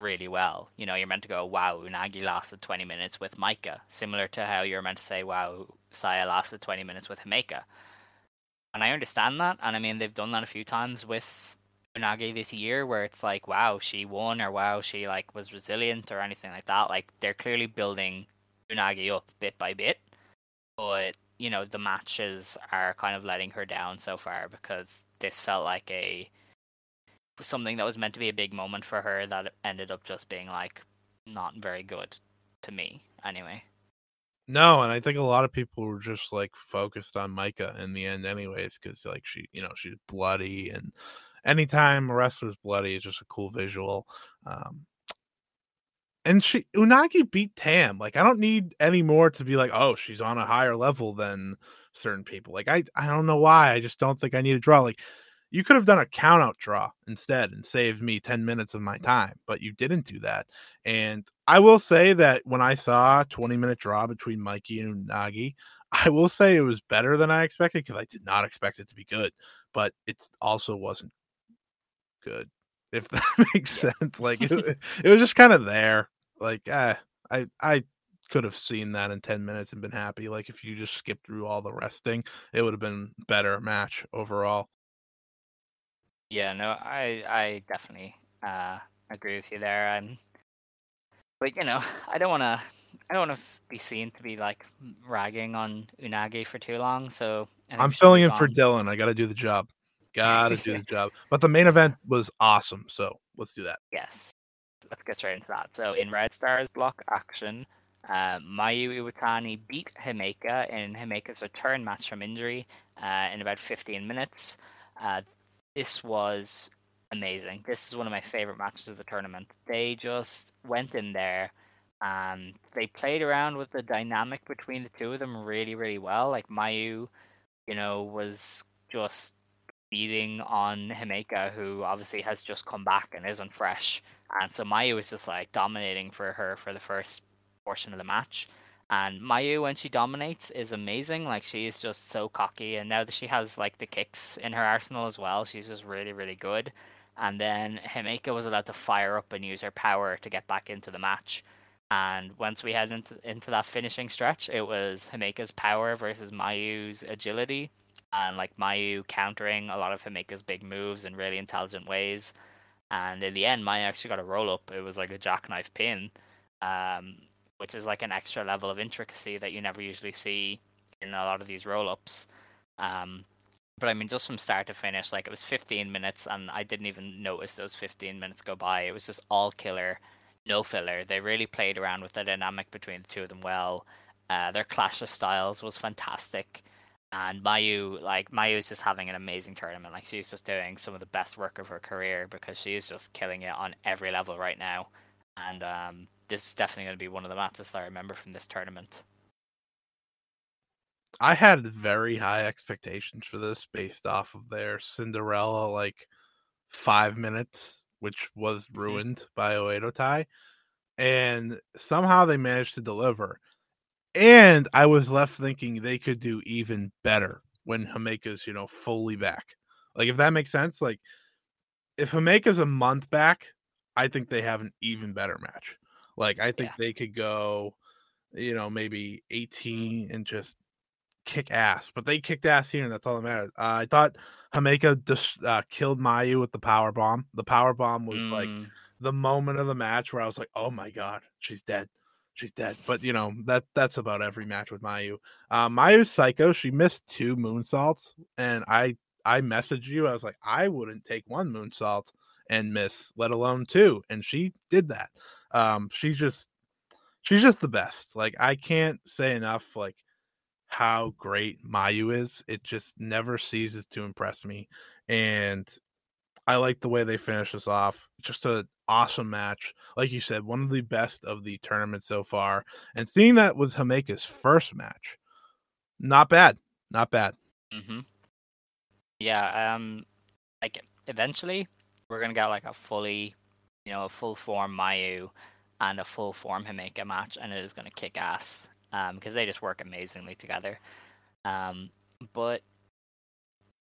really well. You're meant to go, wow, Unagi lasted 20 minutes with Micah, similar to how you're meant to say, wow, Saya lasted 20 minutes with Himeka. And I understand that, and I mean, they've done that a few times with Unagi this year, where it's like, wow, she won, or wow, she like was resilient, or anything like that. Like, they're clearly building Unagi up bit by bit, but the matches are kind of letting her down so far, because this felt like something that was meant to be a big moment for her that ended up just being like not very good to me anyway. No, and I think a lot of people were just like focused on Micah in the end anyways, because like she she's bloody, and anytime a wrestler's bloody, it's just a cool visual. And Unagi beat Tam. Like, I don't need any more to be like, oh, she's on a higher level than certain people. Like, I don't know why. I just don't think I need a draw. Like, you could have done a count-out draw instead and saved me 10 minutes of my time, but you didn't do that. And I will say that when I saw a 20-minute draw between Mikey and Unagi, I will say it was better than I expected, because I did not expect it to be good, but it also wasn't good, if that makes sense. Like, it was just kind of there. Like, I could have seen that in 10 minutes and been happy. Like, if you just skipped through all the resting, it would have been a better match overall. Yeah, no, I definitely agree with you there. But I don't want to be seen to be like ragging on Unagi for too long. So I'm filling in for Dylan. I gotta do the job. But the main event was awesome, so let's do that. Yes, let's get straight into that. So in Red Star's block action, Mayu Iwatani beat Himeka in Himeka's return match from injury in about 15 minutes. This was amazing. This is one of my favorite matches of the tournament. They just went in there and they played around with the dynamic between the two of them really, really well. Like, Mayu, was just beating on Himeka, who obviously has just come back and isn't fresh. And so Mayu is just like dominating for her for the first portion of the match. And Mayu, when she dominates, is amazing. Like, she is just so cocky. And now that she has, like, the kicks in her arsenal as well, she's just really, really good. And then Himeka was allowed to fire up and use her power to get back into the match. And once we head into that finishing stretch, it was Himeka's power versus Mayu's agility. And, like, Mayu countering a lot of Himeka's big moves in really intelligent ways. And in the end, Mayu actually got a roll-up. It was, like, a jackknife pin. Which is like an extra level of intricacy that you never usually see in a lot of these roll-ups. But I mean, just from start to finish, like, it was 15 minutes and I didn't even notice those 15 minutes go by. It was just all killer, no filler. They really played around with the dynamic between the two of them well. Their clash of styles was fantastic. And Mayu's just having an amazing tournament. Like, she's just doing some of the best work of her career, because she is just killing it on every level right now. And, this is definitely going to be one of the matches that I remember from this tournament. I had very high expectations for this based off of their Cinderella, like, 5 minutes, which was ruined by Oedo Tai. And somehow they managed to deliver. And I was left thinking they could do even better when Himeka's, fully back. Like, if that makes sense, like, if Himeka's a month back, I think they have an even better match. Like, I think they could go, maybe 18 and just kick ass. But they kicked ass here, and that's all that matters. I thought Himeka just killed Mayu with the power bomb. The power bomb was like the moment of the match where I was like, "Oh my god, she's dead." she's dead. But you know, that's about every match with Mayu. Mayu's psycho. She missed 2 moonsaults, and I messaged you. I was like, I wouldn't take 1 moonsault and miss, let alone 2. And she did that. She's just the best. Like, I can't say enough, like, how great Mayu is. It just never ceases to impress me. And I like the way they finish this off. Just an awesome match. Like you said, one of the best of the tournament so far. And seeing that was Himeka's first match, not bad. Not bad. Mm-hmm. Yeah, like, eventually we're going to get like a full form Mayu and a full form Himeka match, and it is going to kick ass, because they just work amazingly together. But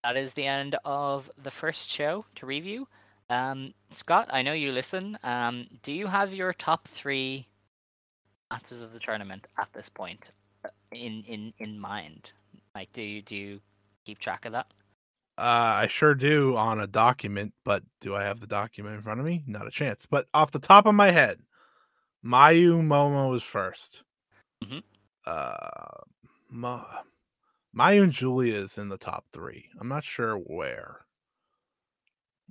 that is the end of the first show to review. Scott, I know you listen. Do you have your top 3 matches of the tournament at this point in mind? Like, do you keep track of that? I sure do, on a document, but do I have the document in front of me? Not a chance. But off the top of my head, Mayu Momo was first. Mm-hmm. Mayu and Julia is in the top 3. I'm not sure where.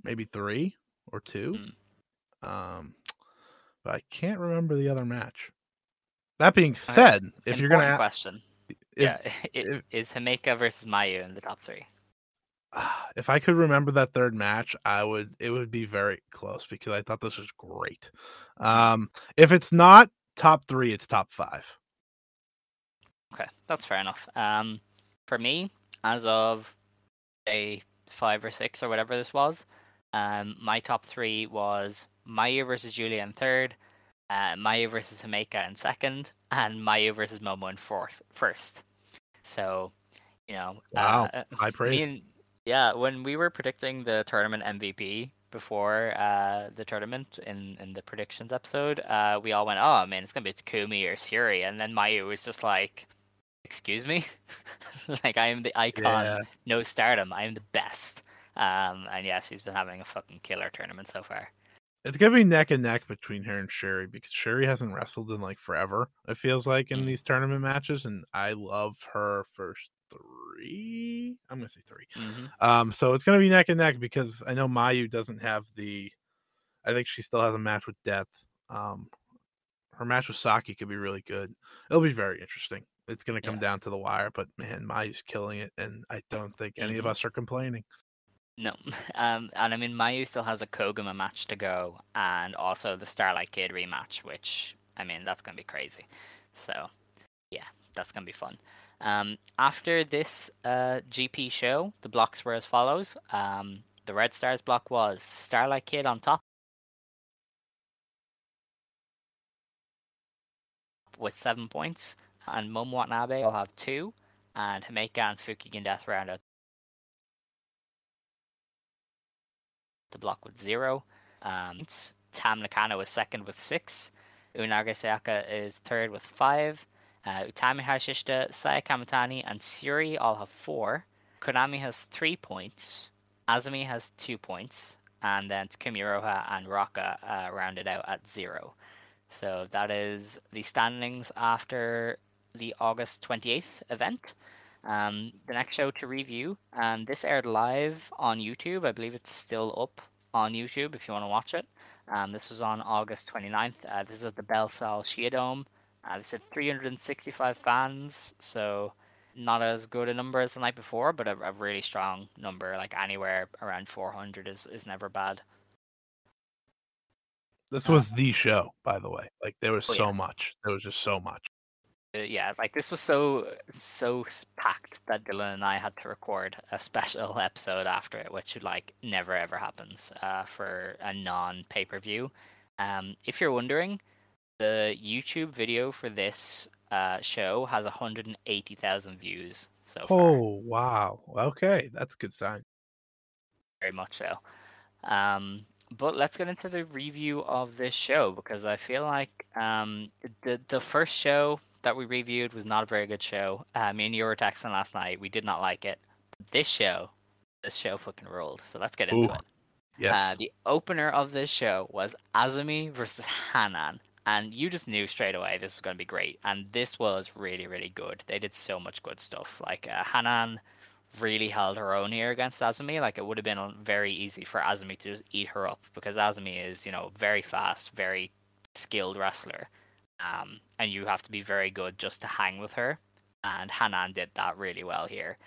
Maybe 3 or 2. Mm. But I can't remember the other match. That being said, if you're gonna question, is Himeka versus Mayu in the top 3? If I could remember that third match, it would be very close, because I thought this was great. If it's not top 3, it's top 5. Okay, that's fair enough. For me, as of a 5 or 6 or whatever this was, my top 3 was Mayu versus Julia in third, Mayu versus Himeka in second, and Mayu versus Momo in first. So, you know, wow, high praise. Yeah, when we were predicting the tournament MVP before the tournament in the predictions episode, we all went, oh, man, it's going to be Takumi or Siri. And then Mayu was just like, excuse me? Like, I am the icon. Yeah. No Stardom. I am the best. And yeah, she's been having a fucking killer tournament so far. It's going to be neck and neck between her and Sherry, because Sherry hasn't wrestled in, like, forever, it feels like, in these tournament matches. And I love her for 3. I'm going to say 3. Mm-hmm. So it's going to be neck and neck, because I know Mayu doesn't have I think she still has a match with Death. Her match with Saki could be really good. It'll be very interesting. It's going to come down to the wire, but man, Mayu's killing it. And I don't think any of us are complaining. No, and I mean, Mayu still has a Koguma match to go, and also the Starlight Kid rematch, which, I mean, that's going to be crazy. So, yeah, that's going to be fun. After this GP show, the blocks were as follows. The Red Stars block was Starlight Kid on top with 7 points, and Momo Watanabe will have 2, and Himeka and Fukigen Death round out the block with 0. Tam Nakano is second with 6. Unagi Sayaka is third with 5. Utami Hayashishita, Saya Kamitani, and Siri all have 4. Konami has 3 points. Azumi has 2 points. And then Takumi Iroha and Ruaka rounded out at 0. So that is the standings after the August 28th event. The next show to review, and this aired live on YouTube. I believe it's still up on YouTube if you want to watch it. This was on August 29th. This is at the Bell Salle Shia Dome. This had 365 fans, so not as good a number as the night before, but a really strong number. Like, anywhere around 400 is never bad. This was the show, by the way. Like, there was so much. There was just so much. Yeah, like, this was so packed that Dylan and I had to record a special episode after it, which, like, never ever happens for a non-pay-per-view. If you're wondering, the YouTube video for this show has 180,000 views so far. Oh, wow. Okay, that's a good sign. Very much so. But let's get into the review of this show, because I feel like the first show that we reviewed was not a very good show. Me and you were texting last night. We did not like it. This show fucking ruled. So let's get into it. Yes. The opener of this show was Azumi versus Hanan And you just knew straight away this was going to be great. And this was really, really good. They did so much good stuff. Like, Hanan really held her own here against Azumi. Like, it would have been very easy for Azumi to just eat her up, because Azumi is, you know, very fast, very skilled wrestler. And you have to be very good just to hang with her. And Hanan did that really well here.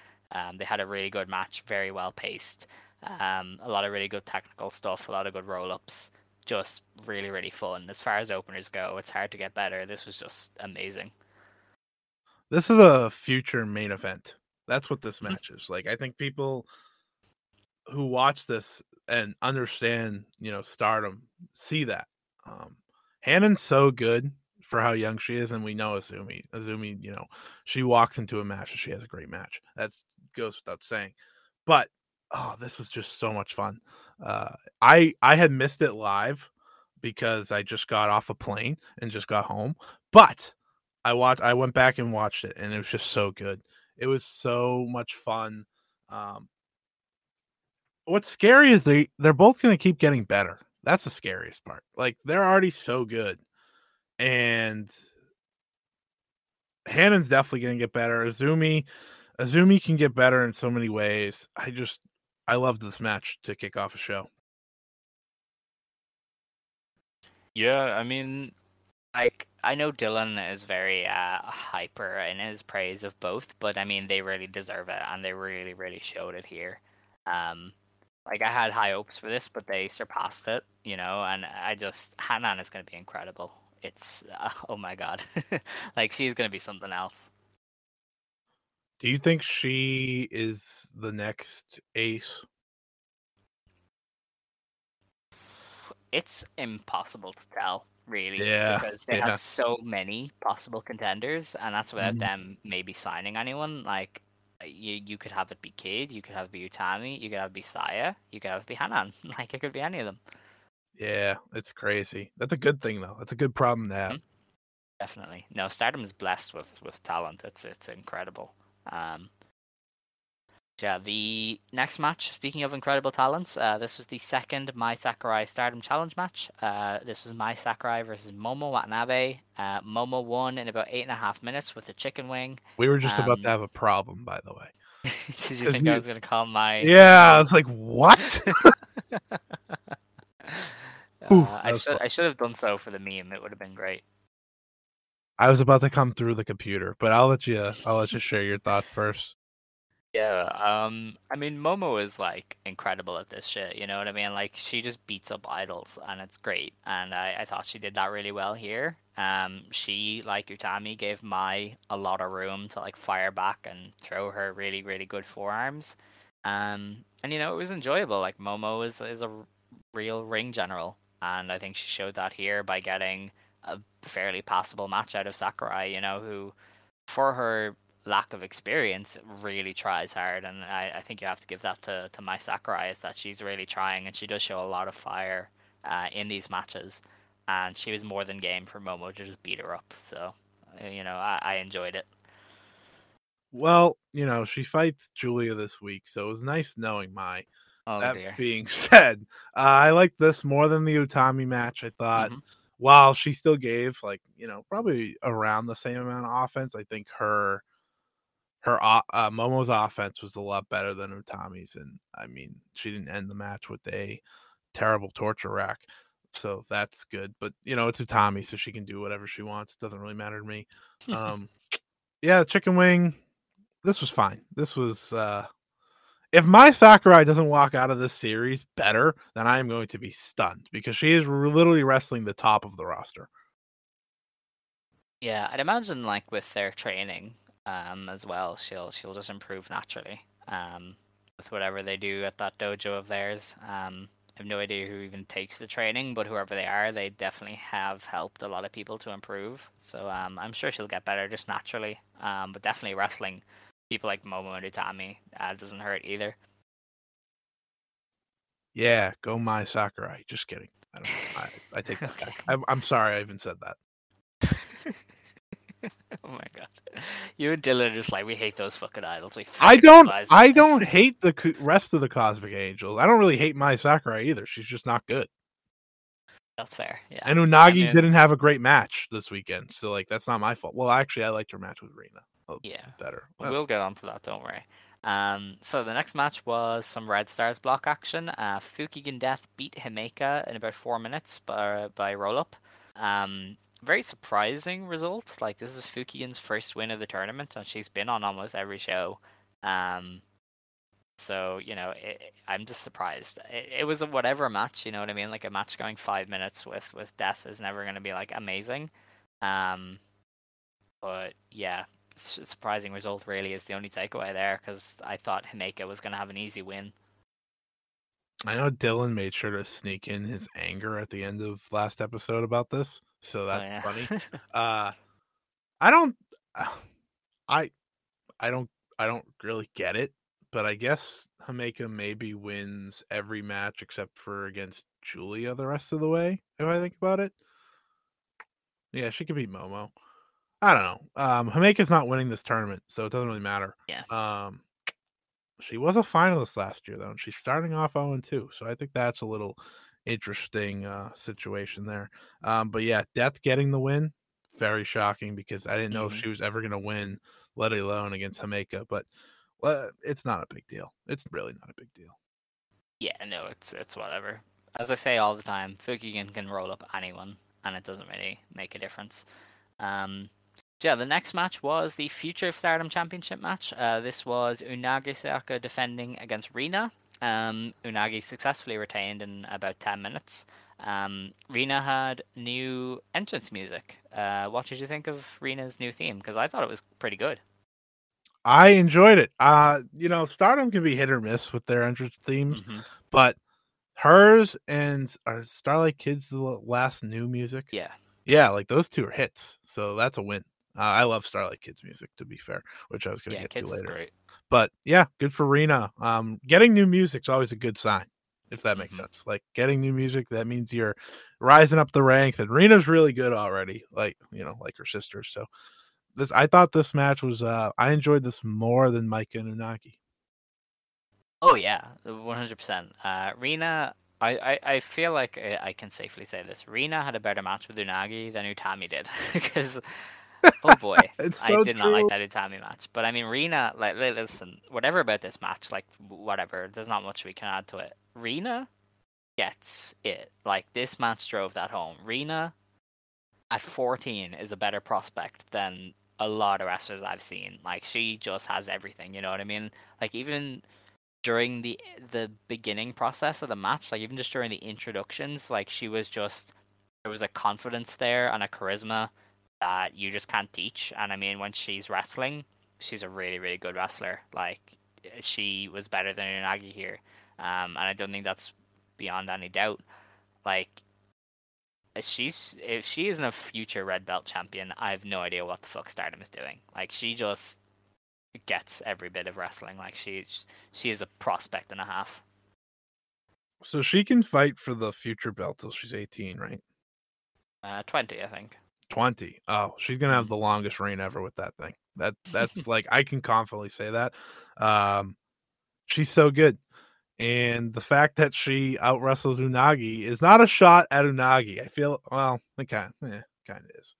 They had a really good match, very well paced. A lot of really good technical stuff, a lot of good roll-ups. Just really, really fun. As far as openers go, it's hard to get better. This was just amazing. This is a future main event. That's what this match is. Like, I think people who watch this and understand, you know, Stardom see that. Hanan's so good for how young she is, and we know Azumi. Azumi, you know, she walks into a match and she has a great match. That goes without saying. But this was just so much fun. I had missed it live because I just got off a plane and just got home, but I went back and watched it, and it was just so good. It was so much fun. What's scary is they're both going to keep getting better. That's the scariest part. Like, they're already so good, and Hanan's definitely going to get better. Azumi can get better in so many ways. I loved this match to kick off a show. Yeah, I mean, like, I know Dylan is very hyper in his praise of both, but I mean, they really deserve it, and they really, really showed it here. Like, I had high hopes for this, but they surpassed it, you know, and Hanan is going to be incredible. It's, oh my God. Like, she's going to be something else. Do you think she is the next ace? It's impossible to tell, really, because they have so many possible contenders, and that's without them maybe signing anyone. Like, you could have it be Kid, you could have it be Utami, you could have it be Saya, you could have it be Hanan. Like, it could be any of them. Yeah, it's crazy. That's a good thing, though. That's a good problem to have. Mm-hmm. Definitely. No, Stardom is blessed with talent. It's incredible. Yeah, the next match, speaking of incredible talents, this was the second Mai Sakurai Stardom Challenge match. This was Mai Sakurai versus Momo Watanabe. Momo won in about 8.5 minutes with a chicken wing. We were just about to have a problem, by the way. Did you think I was going to call my... Yeah, I was like, what? I should have done so for the meme. It would have been great. I was about to come through the computer, but I'll let you share your thoughts first. Yeah, I mean, Momo is, like, incredible at this shit, you know what I mean? Like, she just beats up idols, and it's great, and I thought she did that really well here. She, like Utami, gave Mai a lot of room to, like, fire back and throw her really, really good forearms. And, you know, it was enjoyable. Like, Momo is a real ring general, and I think she showed that here by getting a fairly passable match out of Sakurai, you know, who, for her lack of experience, really tries hard. And I think you have to give that to Mai Sakurai, is that she's really trying, and she does show a lot of fire in these matches. And she was more than game for Momo to just beat her up. So, you know, I enjoyed it. Well, you know, she fights Julia this week, so it was nice knowing Mai. Oh, that dear. Being said, I liked this more than the Utami match, I thought. Mm-hmm. While she still gave, like, you know, probably around the same amount of offense, I think her Momo's offense was a lot better than Utami's, and I mean, she didn't end the match with a terrible torture rack, so that's good. But you know, it's Utami, so she can do whatever she wants. It doesn't really matter to me. Yeah, chicken wing. This was fine. This was if Mai Sakurai doesn't walk out of this series better, then I am going to be stunned, because she is literally wrestling the top of the roster. Yeah, I'd imagine, like, with their training as well, she'll just improve naturally with whatever they do at that dojo of theirs. I have no idea who even takes the training, but whoever they are, they definitely have helped a lot of people to improve. So I'm sure she'll get better just naturally, but definitely wrestling people like Momo and Utami doesn't hurt either. Yeah, go Mai Sakurai. Just kidding. I don't know. I take that back. I'm sorry I even said that. Oh my God. You and Dylan are just like, we hate those fucking idols. I don't hate the rest of the Cosmic Angels. I don't really hate Mai Sakurai either. She's just not good. That's fair. Yeah. And Unagi didn't have a great match this weekend, so like that's not my fault. Well, actually, I liked her match with Rina. Better. We'll get onto that. Don't worry. So the next match was some Red Stars block action. Fukigen Death beat Himeka in about 4 minutes by roll up. Very surprising result. Like, this is Fukigen's first win of the tournament, and she's been on almost every show. So, you know, I'm just surprised. It was a whatever match, you know what I mean? Like, a match going 5 minutes with Death is never going to be, like, amazing. But, yeah, surprising result really is the only takeaway there, because I thought Himeka was going to have an easy win. I know Dylan made sure to sneak in his anger at the end of last episode about this, so that's funny. I don't really get it. But I guess Himeka maybe wins every match except for against Julia the rest of the way, if I think about it. Yeah, she could beat Momo. I don't know. Himeka's not winning this tournament, so it doesn't really matter. Yeah. She was a finalist last year, though, and she's starting off 0-2, so I think that's a little interesting situation there. But yeah, Death getting the win, very shocking, because I didn't know if she was ever going to win, let alone against Himeka, but... Well, it's not a big deal. It's really not a big deal. Yeah, no, it's whatever. As I say all the time, Fukigen can roll up anyone, and it doesn't really make a difference. Yeah, the next match was the Future of Stardom Championship match. This was Unagi Sayaka defending against Rina. Unagi successfully retained in about 10 minutes. Rina had new entrance music. What did you think of Rina's new theme? Because I thought it was pretty good. I enjoyed it. You know, Stardom can be hit or miss with their entrance themes, but hers and our Starlight Kid's last new music. Yeah, like those two are hits, so that's a win. I love Starlight Kid's music, to be fair, which I was going to get to later. Great. But yeah, good for Rina. Getting new music's always a good sign, if that makes sense. Like, getting new music, that means you're rising up the ranks, and Rina's really good already. Like, you know, like her sister, so. I thought this match was. I enjoyed this more than Micah and Unagi. Oh yeah, 100%. Rina, I feel like I can safely say this. Rina had a better match with Unagi than Utami did, because oh boy, I did not like that Utami match. But I mean, Rina, like, listen, whatever about this match, like, whatever. There's not much we can add to it. Rina gets it. Like, this match drove that home. Rina at 14 is a better prospect than a lot of wrestlers I've seen. Like, she just has everything, you know what I mean? Like, even during the beginning process of the match, like, even just during the introductions, like, she was just, there was a confidence there and a charisma that you just can't teach. And I mean, when she's wrestling, she's a really, really good wrestler. Like, she was better than Unagi here. And I don't think that's beyond any doubt. Like, if she isn't a future red belt champion, I have no idea what the fuck Stardom is doing. Like, she just gets every bit of wrestling. Like, she is a prospect and a half. So she can fight for the future belt till she's 18, right? 20, I think. 20. Oh, she's gonna have the longest reign ever with that thing. That's like, I can confidently say that. She's so good. And the fact that she out wrestles Unagi is not a shot at Unagi. I feel, well, it kind of is.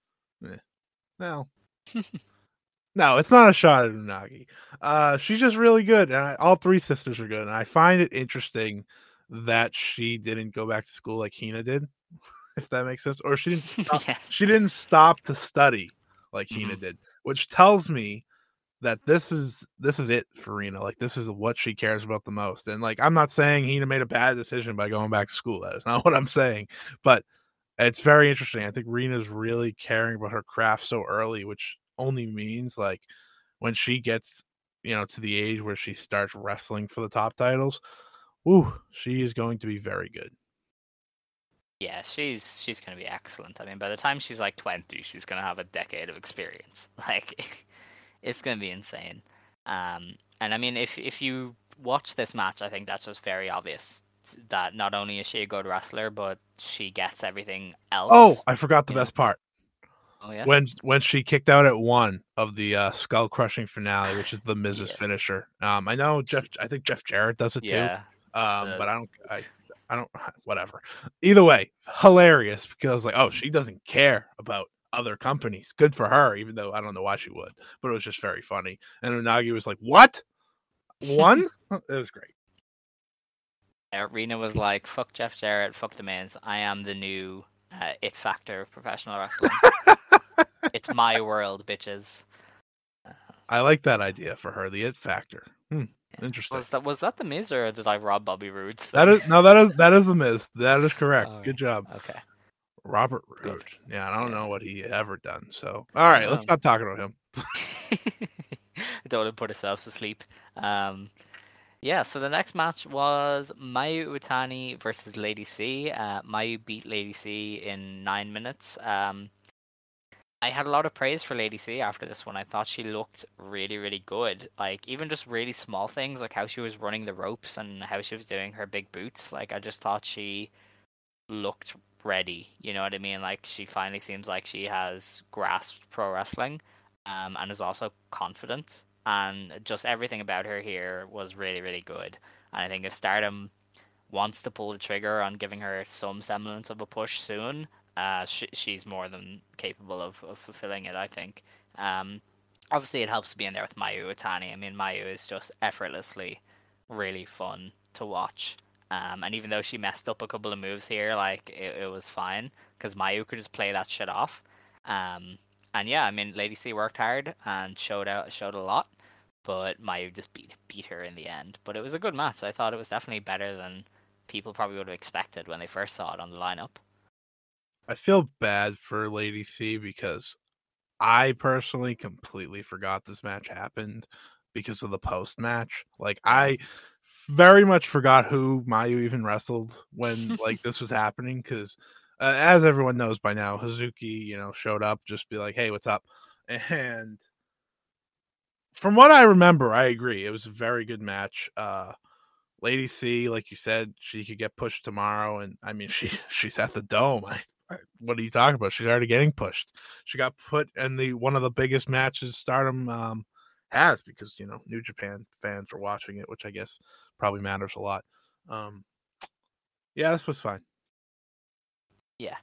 No. No, it's not a shot at Unagi. She's just really good. And all three sisters are good. And I find it interesting that she didn't go back to school like Hina did, if that makes sense. Or she didn't stop, she didn't stop to study like Hina did, which tells me that this is it for Rina. Like, this is what she cares about the most. And like, I'm not saying Hina made a bad decision by going back to school. That is not what I'm saying. But it's very interesting. I think Rina's really caring about her craft so early, which only means, like, when she gets, you know, to the age where she starts wrestling for the top titles, she is going to be very good. Yeah, she's going to be excellent. I mean, by the time she's like 20, she's going to have a decade of experience. Like, it's going to be insane. And I mean, if you watch this match, I think that's just very obvious that not only is she a good wrestler, but she gets everything else. Oh, I forgot the best part. Oh, yeah. When she kicked out at one of the skull crushing finale, which is the Miz's finisher. I know Jeff. I think Jeff Jarrett does it too. But I don't. I I don't, whatever. Either way, hilarious, because like, oh, she doesn't care about other companies. Good for her, even though I don't know why she would, but it was just very funny. And Unagi was like, what? One? It was great. Yeah, Rina was like, fuck Jeff Jarrett, fuck the Mins. I am the new it factor of professional wrestling. It's my world, bitches. I like that idea for her, the it factor. Interesting. Was that the Miz, or did I rob Bobby Roode's? That is the Miz. That is correct. Right. Good job. Okay. Robert Roode. Yeah, I don't know what he ever done. So, all right, let's stop talking about him. I don't want to put ourselves to sleep. Yeah. So the next match was Mayu Iwatani versus Lady C. Mayu beat Lady C in 9 minutes. I had a lot of praise for Lady C after this one. I thought she looked really, really good. Like, even just really small things, like how she was running the ropes and how she was doing her big boots. Like, I just thought she looked ready. You know what I mean? Like, she finally seems like she has grasped pro wrestling, and is also confident. And just everything about her here was really, really good. And I think if Stardom wants to pull the trigger on giving her some semblance of a push soon, she's more than capable of fulfilling it, I think. Obviously, it helps being there with Mayu Iwatani. I mean, Mayu is just effortlessly really fun to watch. And even though she messed up a couple of moves here, like, it was fine, because Mayu could just play that shit off. And yeah, I mean, Lady C worked hard and showed a lot, but Mayu just beat her in the end. But it was a good match. I thought it was definitely better than people probably would have expected when they first saw it on the lineup. I feel bad for Lady C because I personally completely forgot this match happened because of the post-match. Like, I very much forgot who Mayu even wrestled when, like, this was happening because, as everyone knows by now, Hazuki, you know, showed up, just be like, hey, what's up? And from what I remember, I agree. It was a very good match. Lady C, like you said, she could get pushed tomorrow. And, I mean, she's at the Dome. What are you talking about? She's already getting pushed. She got put in the one of the biggest matches Stardom has because, you know, New Japan fans were watching it, which I guess probably matters a lot. Yeah, this was fine. Yeah.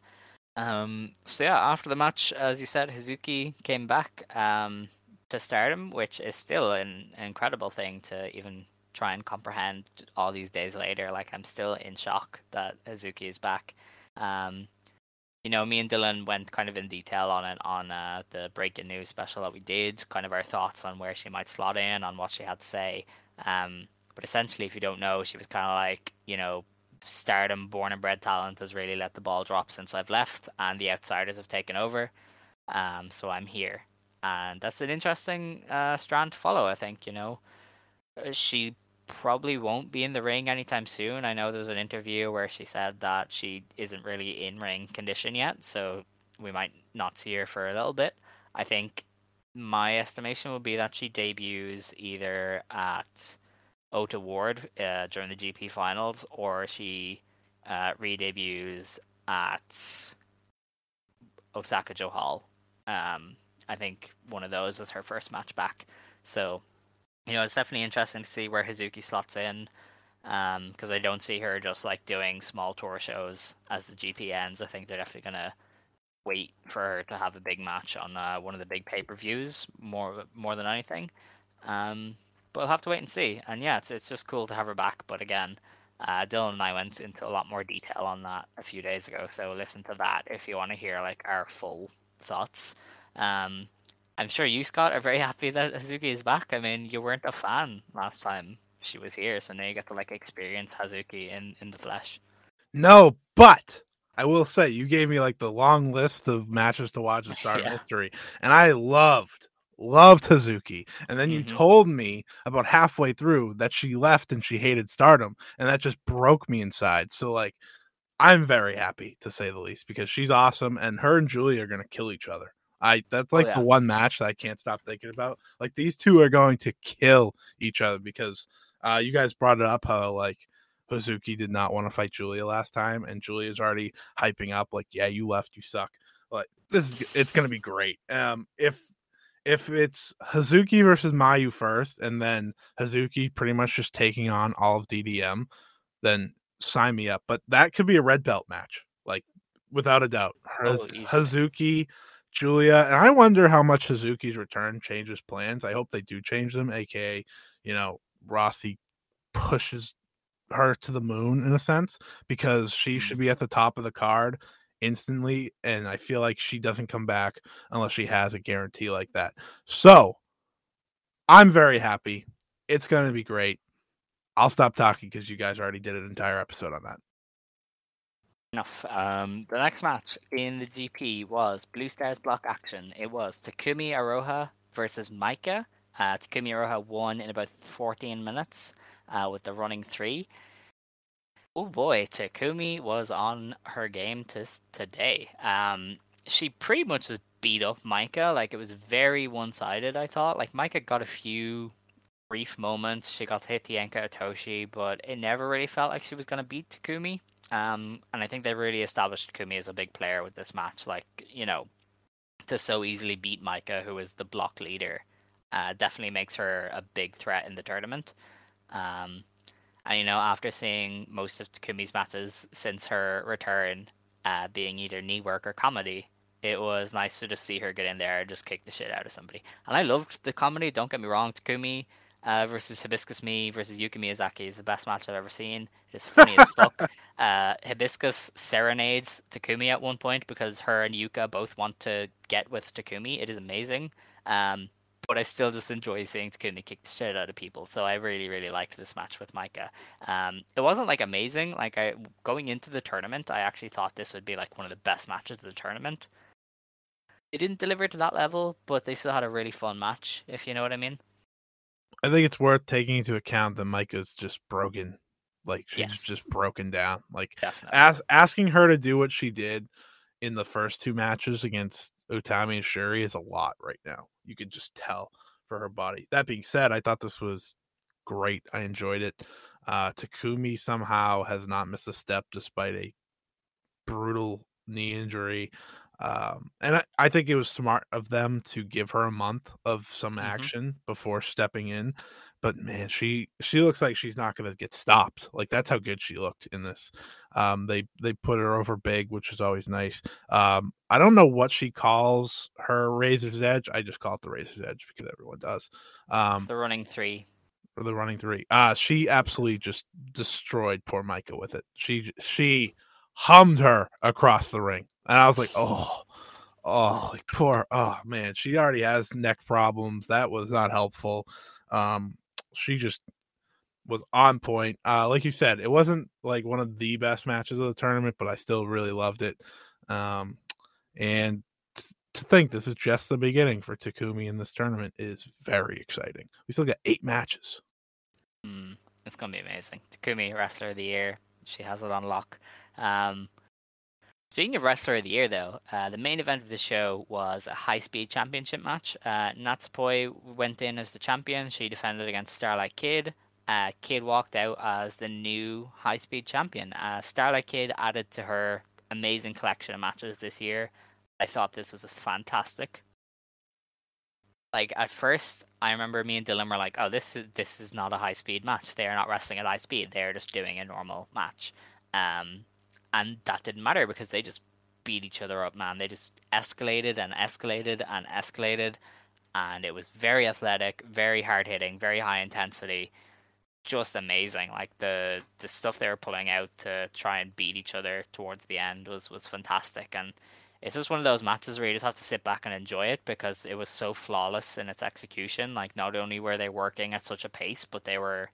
So, yeah, after the match, as you said, Hazuki came back to Stardom, which is still an incredible thing to even try and comprehend all these days later. Like, I'm still in shock that Hazuki is back. You know, me and Dylan went kind of in detail on it on the Breaking News special that we did, kind of our thoughts on where she might slot in, on what she had to say. But essentially, if you don't know, she was kind of like, you know, Stardom born and bred talent has really let the ball drop since I've left, and the outsiders have taken over. So I'm here. And that's an interesting strand to follow, I think, you know. She probably won't be in the ring anytime soon. I know there was an interview where she said that she isn't really in ring condition yet, so we might not see her for a little bit. I think my estimation would be that she debuts either at Ota Ward during the GP finals, or she re-debuts at Osaka Joe Hall. I think one of those is her first match back. So, you know, it's definitely interesting to see where Hazuki slots in, because I don't see her just, like, doing small tour shows as the GP ends. I think they're definitely going to wait for her to have a big match on one of the big pay-per-views, more than anything. But we'll have to wait and see. And, yeah, it's just cool to have her back. But, again, Dylan and I went into a lot more detail on that a few days ago, so listen to that if you want to hear, like, our full thoughts. I'm sure you, Scott, are very happy that Hazuki is back. I mean, you weren't a fan last time she was here, so now you get to, like, experience Hazuki in the flesh. No, but I will say, you gave me, like, the long list of matches to watch in Stardom history, and I loved Hazuki. And then you told me about halfway through that she left and she hated Stardom, and that just broke me inside. So, like, I'm very happy, to say the least, because she's awesome, and her and Julia are going to kill each other. That's the one match that I can't stop thinking about. Like, these two are going to kill each other because you guys brought it up how, like, Hazuki did not want to fight Julia last time, and Julia's already hyping up like, "Yeah, you left, you suck." Like, it's gonna be great. If it's Hazuki versus Mayu first, and then Hazuki pretty much just taking on all of DDM, then sign me up. But that could be a red belt match, like without a doubt. Hazuki, Julia, and I wonder how much Hazuki's return changes plans. I hope they do change them, aka, you know, Rossi pushes her to the moon in a sense, because she should be at the top of the card instantly, and I feel like she doesn't come back unless she has a guarantee like that. So I'm very happy. It's going to be great. I'll stop talking because you guys already did an entire episode on that. Enough. The next match in the GP was Blue Stars Block Action. It was Takumi Iroha versus Micah. Takumi Iroha won in about 14 minutes with the running three. Oh boy, Takumi was on her game today. She pretty much just beat up Micah. Like, it was very one-sided, I thought. Like, Micah got a few brief moments. She got to hit the Enka Atoshi, but it never really felt like she was going to beat Takumi. And I think they really established Takumi as a big player with this match. Like, you know, to so easily beat Micah, who is the block leader, definitely makes her a big threat in the tournament. And, you know, after seeing most of Takumi's matches since her return being either knee work or comedy, it was nice to just see her get in there and just kick the shit out of somebody. And I loved the comedy, don't get me wrong. Takumi versus Hibiscus Mii versus Yuki Miyazaki is the best match I've ever seen. It's funny as fuck. Hibiscus serenades Takumi at one point because her and Yuka both want to get with Takumi. It is amazing. But I still just enjoy seeing Takumi kick the shit out of people. So I really, really liked this match with Micah. It wasn't like amazing. Like, going into the tournament, I actually thought this would be like one of the best matches of the tournament. They didn't deliver to that level, but they still had a really fun match, if you know what I mean. I think it's worth taking into account that Micah's just broken. Like, she's just broken down. Like, asking her to do what she did in the first two matches against Utami and Shuri is a lot right now. You could just tell for her body. That being said, I thought this was great. I enjoyed it. Takumi somehow has not missed a step despite a brutal knee injury. And I think it was smart of them to give her a month of some action before stepping in. But man, she looks like she's not going to get stopped. Like, that's how good she looked in this. They put her over big, which is always nice. I don't know what she calls her Razor's Edge. I just call it the Razor's Edge because everyone does. The running three. Or the running three. She absolutely just destroyed poor Micah with it. She hummed her across the ring. And I was like, oh man, she already has neck problems. That was not helpful. She just was on point. Like you said, it wasn't like one of the best matches of the tournament, but I still really loved it. And to think this is just the beginning for Takumi in this tournament is very exciting. We still got 8 matches. It's going to be amazing. Takumi, Wrestler of the Year. She has it on lock. Speaking of Wrestler of the Year, though, the main event of the show was a high-speed championship match. Natsupoi went in as the champion. She defended against Starlight Kid. Kid walked out as the new high-speed champion. Starlight Kid added to her amazing collection of matches this year. I thought this was fantastic. Like, at first, I remember me and Dylan were like, oh, this is not a high-speed match. They are not wrestling at high speed. They are just doing a normal match. And that didn't matter because they just beat each other up, man. They just escalated and escalated and escalated. And it was very athletic, very hard-hitting, very high intensity. Just amazing. Like, the stuff they were pulling out to try and beat each other towards the end was fantastic. And it's just one of those matches where you just have to sit back and enjoy it because it was so flawless in its execution. Like, not only were they working at such a pace, but they were,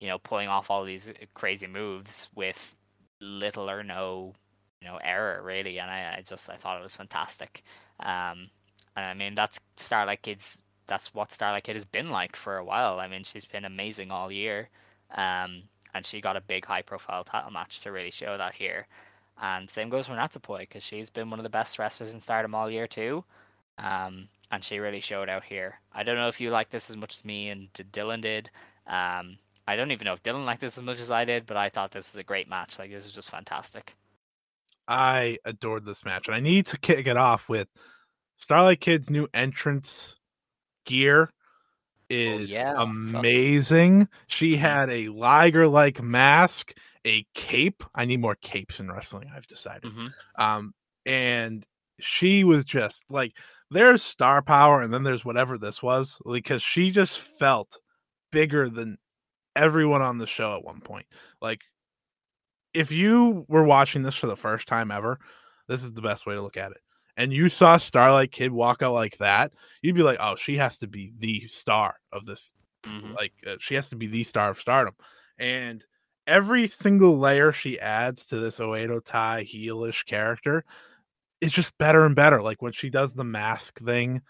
you know, pulling off all these crazy moves with little or no, you know, error really, and I thought it was fantastic. And I mean, that's what Starlight Kid has been like for a while. I mean, she's been amazing all year, and she got a big high-profile title match to really show that here. And same goes for Natsupoi because she's been one of the best wrestlers in Stardom all year too, and she really showed out here. I don't know if you like this as much as me and Dylan did. I don't even know if Dylan liked this as much as I did, but I thought this was a great match. Like, this was just fantastic. I adored this match. And I need to kick it off with Starlight Kid's new entrance gear is amazing. She had a Liger-like mask, a cape. I need more capes in wrestling, I've decided. And she was just like, there's star power, and then there's whatever this was, because she just felt bigger than everyone on the show at one point. Like, if you were watching this for the first time ever, this is the best way to look at it. And you saw Starlight Kid walk out like that, you'd be like, oh, she has to be the star of this. Like, she has to be the star of Stardom. And every single layer she adds to this Oedo Tai heelish character is just better and better. Like, when she does the mask thing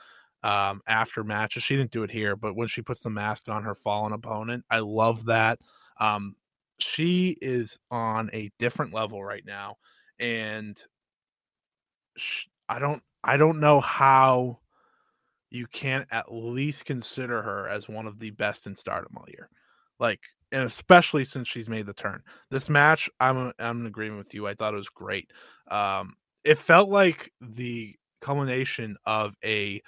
after matches, she didn't do it here, but when she puts the mask on her fallen opponent, I love that. She is on a different level right now. And I don't know how you can't at least consider her as one of the best in Stardom all year. Like, and especially since she's made the turn. This match, I'm in agreement with you. I thought it was great. It felt like the culmination of a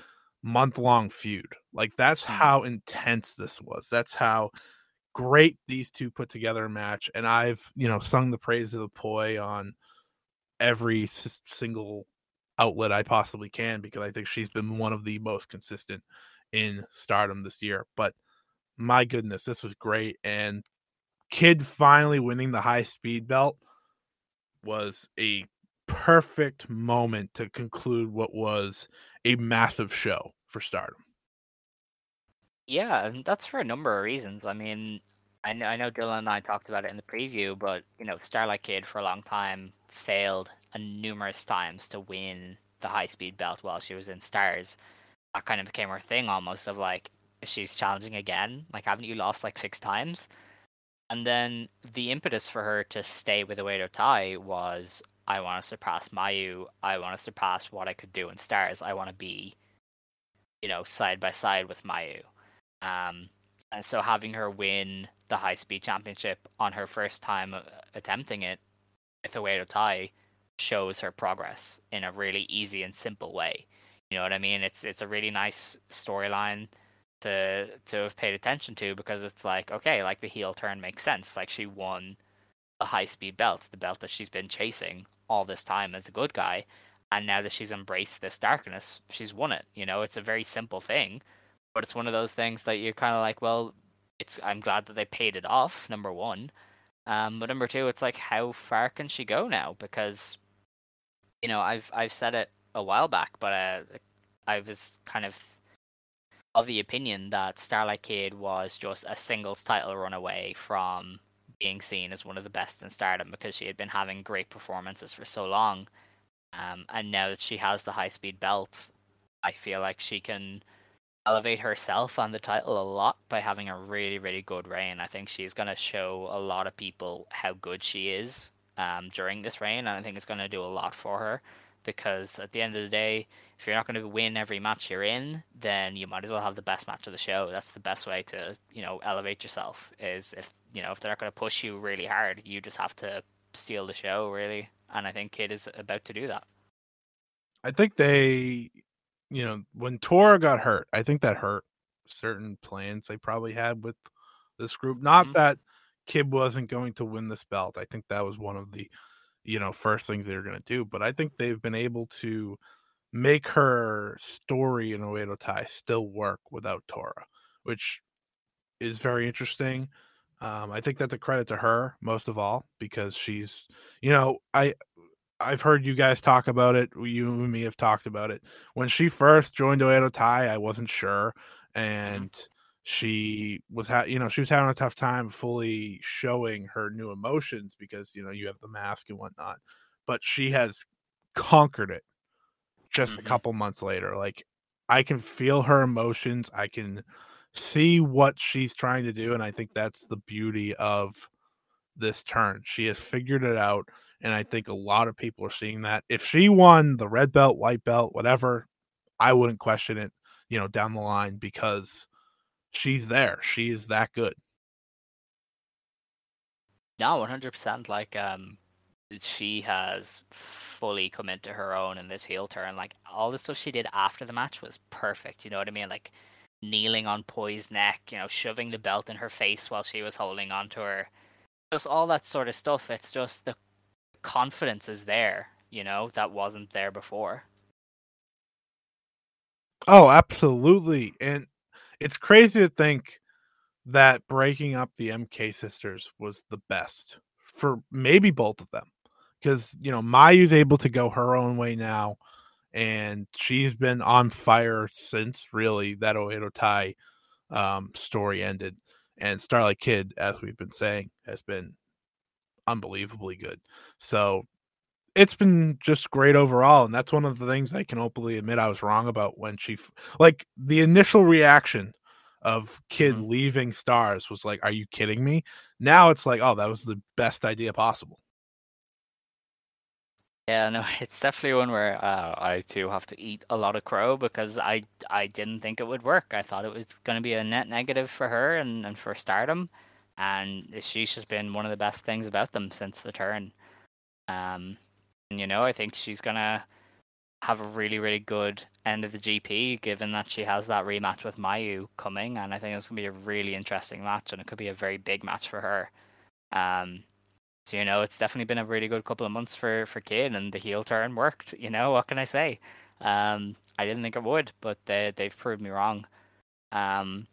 month-long feud. Like, that's how intense this was. That's how great these two put together a match. And I've, sung the praise of the Poi on every single outlet I possibly can, because I think she's been one of the most consistent in Stardom this year. But my goodness, this was great. And Kid finally winning the high speed belt was a perfect moment to conclude what was a massive show for Stardom. Yeah, that's for a number of reasons. I mean, I know Dylan and I talked about it in the preview, but, Starlight Kid for a long time failed numerous times to win the high-speed belt while she was in Stars. That kind of became her thing almost, of like, she's challenging again? Like, haven't you lost like 6 times? And then the impetus for her to stay with the Oedo Tai was, I want to surpass Mayu. I want to surpass what I could do in Stars. I want to be, side by side with Mayu. And so having her win the high-speed championship on her first time attempting it with the Oedo Tai shows her progress in a really easy and simple way. You know what I mean? It's a really nice storyline to have paid attention to, because it's like, okay, like, the heel turn makes sense. Like, she won a high-speed belt, the belt that she's been chasing all this time as a good guy, and now that she's embraced this darkness, she's won it. It's a very simple thing, but it's one of those things that you're kind of like, well, I'm glad that they paid it off, number one. But number two, it's like, how far can she go now? Because, I've said it a while back, but I was kind of the opinion that Starlight Kid was just a singles title run away from being seen as one of the best in Stardom, because she had been having great performances for so long. And now that she has the high-speed belt, I feel like she can elevate herself on the title a lot by having a really, really good reign. I think she's going to show a lot of people how good she is during this reign, and I think it's going to do a lot for her, because at the end of the day, if you're not going to win every match you're in, then you might as well have the best match of the show. That's the best way to, elevate yourself, is if they're not going to push you really hard, you just have to steal the show, really. And I think Kid is about to do that. I think they... when Tora got hurt, I think that hurt certain plans they probably had with this group. Not that Kid wasn't going to win this belt. I think that was one of the, first things they were going to do. But I think they've been able to make her story in Oedo Tai still work without Tora, which is very interesting. I think that's a credit to her most of all, because she's, I've heard you guys talk about it. You and me have talked about it. When she first joined Oedo Tai, I wasn't sure. And she was, she was having a tough time fully showing her new emotions, because, you have the mask and whatnot. But she has conquered it just a couple months later. Like, I can feel her emotions. I can see what she's trying to do. And I think that's the beauty of this turn. She has figured it out. And I think a lot of people are seeing that. If she won the red belt, white belt, whatever, I wouldn't question it, down the line, because she's there. She is that good. No, 100%. Like, she has fully come into her own in this heel turn. Like, all the stuff she did after the match was perfect. You know what I mean? Like, kneeling on Poi's neck, you know, shoving the belt in her face while she was holding onto her. Just all that sort of stuff. It's just the confidence is there, you know, that wasn't there before. Oh, absolutely. And it's crazy to think that breaking up the MK sisters was the best for maybe both of them. Because, you know, Mayu's able to go her own way now, and she's been on fire since, really, that Oedo Tai story ended. And Starlight Kid, as we've been saying, has been unbelievably good. So it's been just great overall, and that's one of the things I can openly admit I was wrong about when she... Like, the initial reaction of Kid leaving Stars was like, are you kidding me? Now it's like, oh, that was the best idea possible. Yeah, no, it's definitely one where I too have to eat a lot of crow because I didn't think it would work. I thought it was going to be a net negative for her and for Stardom, and she's just been one of the best things about them since the turn. And, you know, I think she's going to have a really, really good end of the GP, given that she has that rematch with Mayu coming, and I think it's going to be a really interesting match, and it could be a very big match for her. So, you know, it's definitely been a really good couple of months for Kid, and the heel turn worked. You know, what can I say? I didn't think it would, but they've proved me wrong. I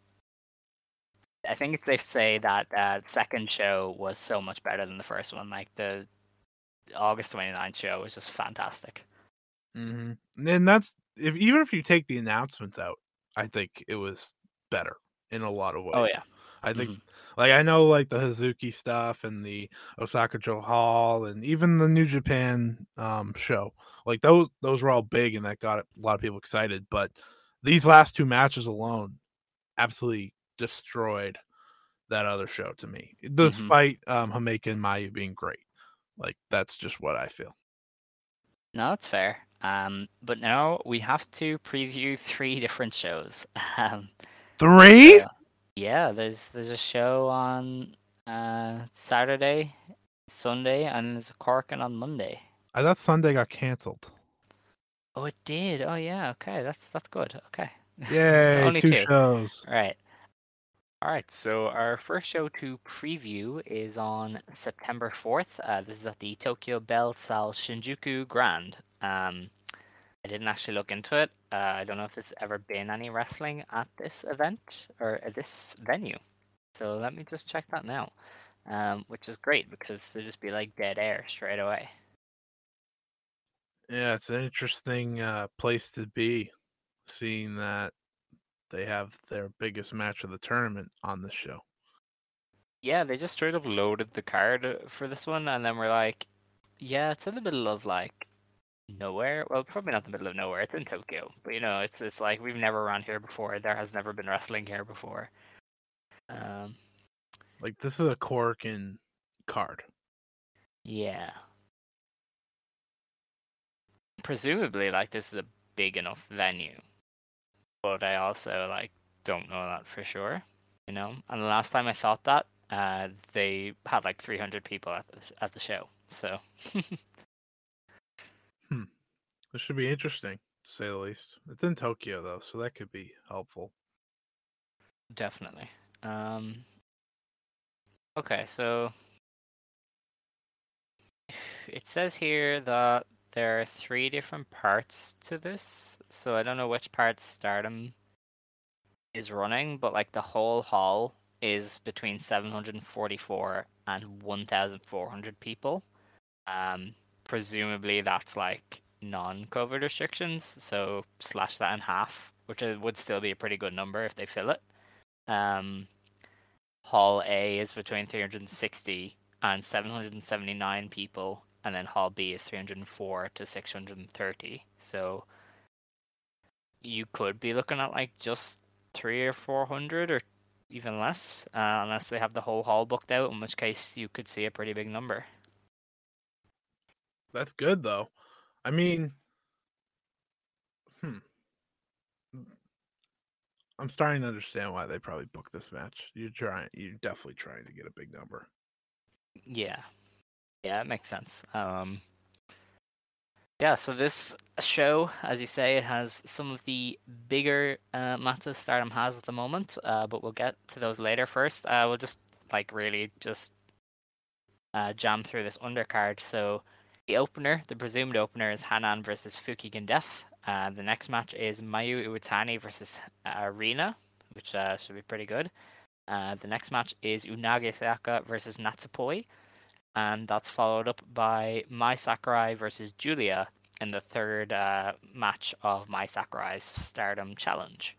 think it's safe to say that the second show was so much better than the first one. Like, the August 29th show was just fantastic. Mm-hmm. And that's, even if you take the announcements out, I think it was better in a lot of ways. Oh, yeah. I think, like, I know, like, the Hazuki stuff and the Osaka Joe Hall and even the New Japan show, like, those were all big, and that got a lot of people excited. But these last two matches alone absolutely destroyed that other show to me, despite Himeka and Mayu being great. Like, that's just what I feel. No, that's fair. But now we have to preview three different shows. Three? So. Yeah, there's a show on Saturday, Sunday, and there's a Corkin on Monday. I thought Sunday got cancelled. Oh, it did. Oh, yeah. Okay, that's good. Okay. Yay, only two shows. All right, so our first show to preview is on September 4th. This is at the Tokyo Bell Salle Shinjuku Grand. I didn't actually look into it. I don't know if there's ever been any wrestling at this event or at this venue. So let me just check that now, which is great because there'll just be like dead air straight away. Yeah, it's an interesting place to be, seeing that they have their biggest match of the tournament on the show. Yeah, they just straight up loaded the card for this one, and then we're like, yeah, it's in the middle of like nowhere. Well, probably not the middle of nowhere. It's in Tokyo, but you know, it's like we've never run here before. There has never been wrestling here before. Like, this is a Corkin card. Yeah. Presumably, like, this is a big enough venue, but I also like don't know that for sure. You know, and the last time I thought that, they had like 300 people at the show, so. This should be interesting, to say the least. It's in Tokyo, though, so that could be helpful. Definitely. Okay, so it says here that there are three different parts to this, so I don't know which part Stardom is running, but like the whole hall is between 744 and 1,400 people. Presumably that's like non-COVID restrictions, so slash that in half, which would still be a pretty good number if they fill it. Hall A is between 360 and 779 people, and then Hall B is 304 to 630. So you could be looking at like just 300 or 400 or even less, unless they have the whole hall booked out, in which case you could see a pretty big number. That's good, though. I mean, I'm starting to understand why they probably booked this match. You're definitely trying to get a big number. Yeah, it makes sense. Yeah, so this show, as you say, it has some of the bigger matches Stardom has at the moment, but we'll get to those later. First, we'll just jam through this undercard. So the opener, the presumed opener, is Hanan versus Fukigen Death. The next match is Mayu Iwatani versus Rina, which should be pretty good. The next match is Unagi Sayaka versus Natsupoi, and that's followed up by Mai Sakurai versus Julia in the third match of Mai Sakurai's Stardom Challenge.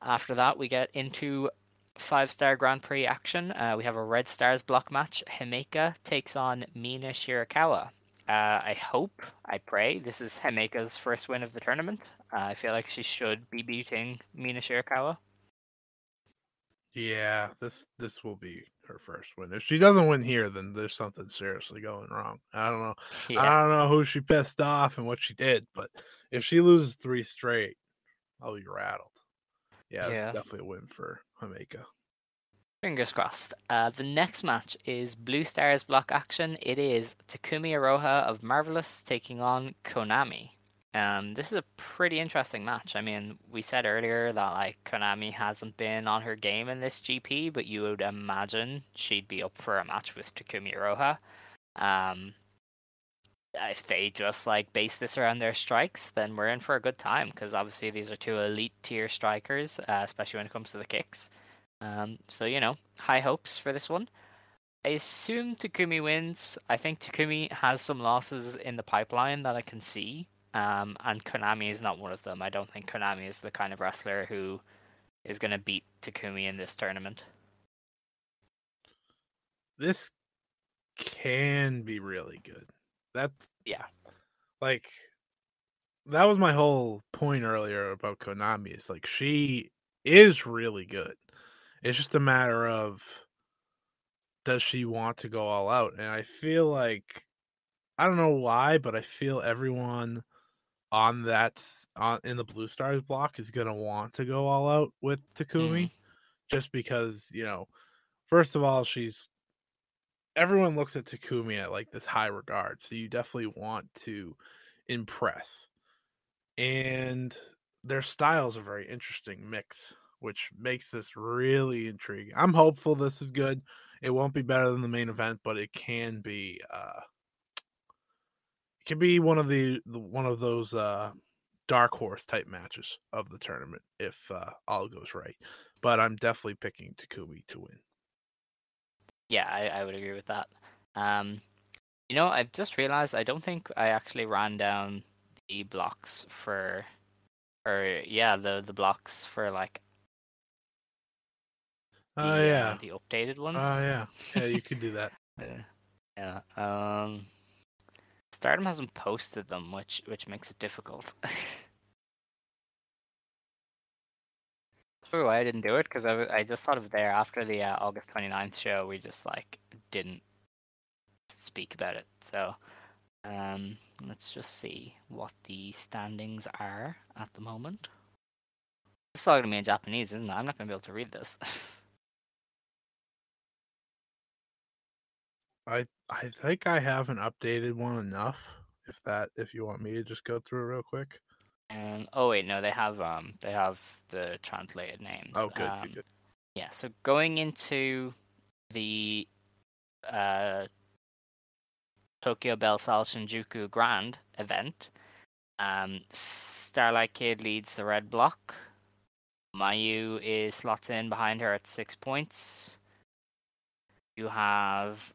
After that, we get into 5-star Grand Prix action. We have a Red Stars block match. Himeka takes on Mina Shirakawa. I pray this is Himeka's first win of the tournament. I feel like she should be beating Mina Shirakawa. Yeah, this will be her first win. If she doesn't win here, then there's something seriously going wrong. I don't know. Yeah. I don't know who she pissed off and what she did, but if she loses 3 straight, I'll be rattled. Yeah, it's definitely a win for Himeka. Fingers crossed. The next match is Blue Stars block action. It is Takumi Iroha of Marvelous taking on Konami. This is a pretty interesting match. I mean, we said earlier that Konami hasn't been on her game in this GP, but you would imagine she'd be up for a match with Takumi Iroha. If they just base this around their strikes, then we're in for a good time, because obviously these are two elite tier strikers, especially when it comes to the kicks. So, high hopes for this one. I assume Takumi wins. I think Takumi has some losses in the pipeline that I can see, and Konami is not one of them. I don't think Konami is the kind of wrestler who is going to beat Takumi in this tournament. This can be really good. That was my whole point earlier about Konami. It's she is really good. It's just a matter of, does she want to go all out? And I feel I don't know why, but I feel everyone in the Blue Stars block is going to want to go all out with Takumi, just because, first of all, everyone looks at Takumi at this high regard, so you definitely want to impress. And their styles are a very interesting mix, which makes this really intriguing. I'm hopeful this is good. It won't be better than the main event, but it can be. It can be one of those dark horse type matches of the tournament if all goes right. But I'm definitely picking Takumi to win. Yeah, I would agree with that. I've just realized I don't think I actually ran down the blocks the blocks for the updated ones. Oh yeah, you could do that. Yeah. Stardom hasn't posted them, which makes it difficult. Why I didn't do it, because I just thought of there after the August 29th show, we just didn't speak about it. So let's just see what the standings are at the moment. It's talking to me in Japanese, isn't it? I'm not going to be able to read this. I think I haven't updated one enough. If you want me to just go through real quick. They have the translated names. Oh, good, good. Yeah, so going into the Tokyo Bell Sal Shinjuku Grand event, Starlight Kid leads the red block. Mayu slots in behind her at 6 points. You have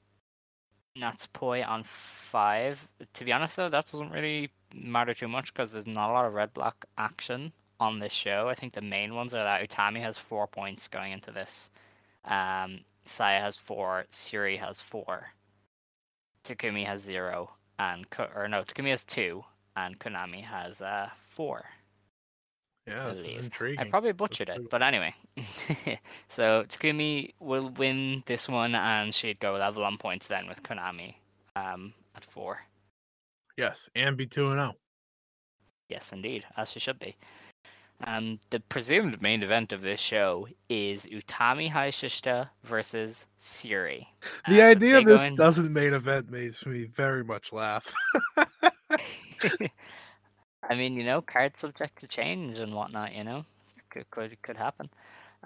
Natsupoi on 5. To be honest, though, that doesn't really matter too much because there's not a lot of red block action on this show. I think the main ones are that Utami has 4 points going into this. Saya has 4, Siri has 4, Takumi has 0, Takumi has 2, and Konami has 4. Yeah, that's intriguing. I probably butchered it, but anyway. So Takumi will win this one, and she'd go level on points then with Konami at 4. Yes, and be 2-0. Yes, indeed, as she should be. The presumed main event of this show is Utami Hayashishita versus Siri. The idea of this doesn't main event makes me very much laugh. I mean, you know, cards subject to change and whatnot, you know, could happen.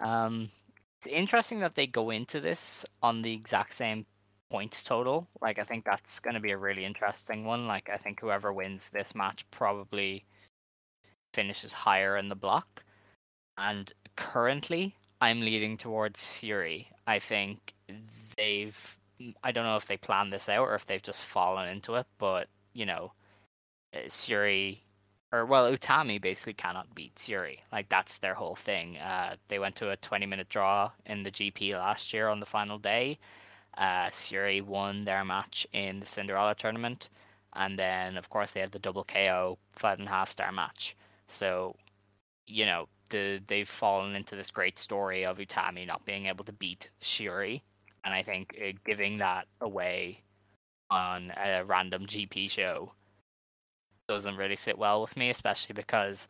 It's interesting that they go into this on the exact same points total. Like, I think that's going to be a really interesting one. Like, I think whoever wins this match probably finishes higher in the block. And currently, I'm leading towards Siri. I think they've... I don't know if they planned this out or if they've just fallen into it, but, you know, Siri... Or, well, Utami basically cannot beat Siri. Like, that's their whole thing. They went to a 20-minute draw in the GP last year on the final day. Siri won their match in the Cinderella tournament. And then, of course, they had the double KO 5.5-star match. So, you know, they've fallen into this great story of Utami not being able to beat Siri. And I think giving that away on a random GP show doesn't really sit well with me, especially because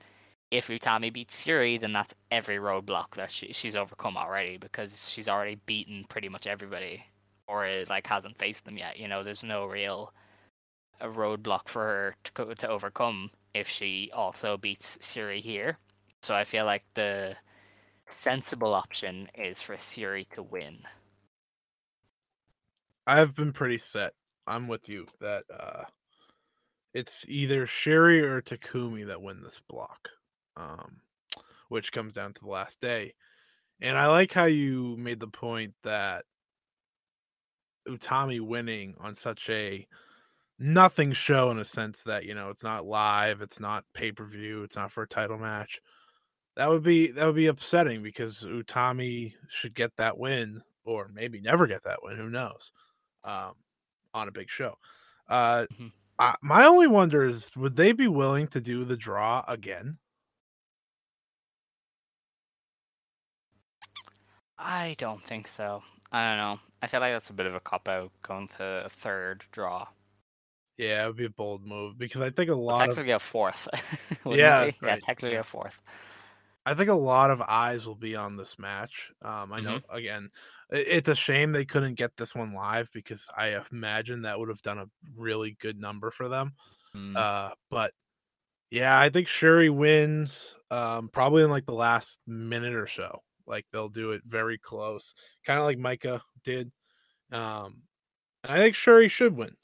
if Utami beats Siri, then that's every roadblock that she's overcome already, because she's already beaten pretty much everybody, or like hasn't faced them yet. You know, there's no real roadblock for her to overcome if she also beats Siri here. So I feel like the sensible option is for Siri to win. I've been pretty set. I'm with you that it's either Sherry or Takumi that win this block, which comes down to the last day. And I like how you made the point that Utami winning on such a nothing show, in a sense that, you know, it's not live, it's not pay-per-view, it's not for a title match. That would be upsetting, because Utami should get that win, or maybe never get that win, who knows, on a big show. Mm-hmm. My only wonder is, would they be willing to do the draw again? I don't think so. I don't know. I feel like that's a bit of a cop-out, going to a third draw. Yeah, it would be a bold move, because I think a lot of... Technically a fourth. Yeah, right. Yeah, technically a fourth. I think a lot of eyes will be on this match. I know, again, it's a shame they couldn't get this one live, because I imagine that would have done a really good number for them. But yeah, I think Shuri wins probably in like the last minute or so. Like, they'll do it very close, kind of like Micah did. And I think Shuri should win.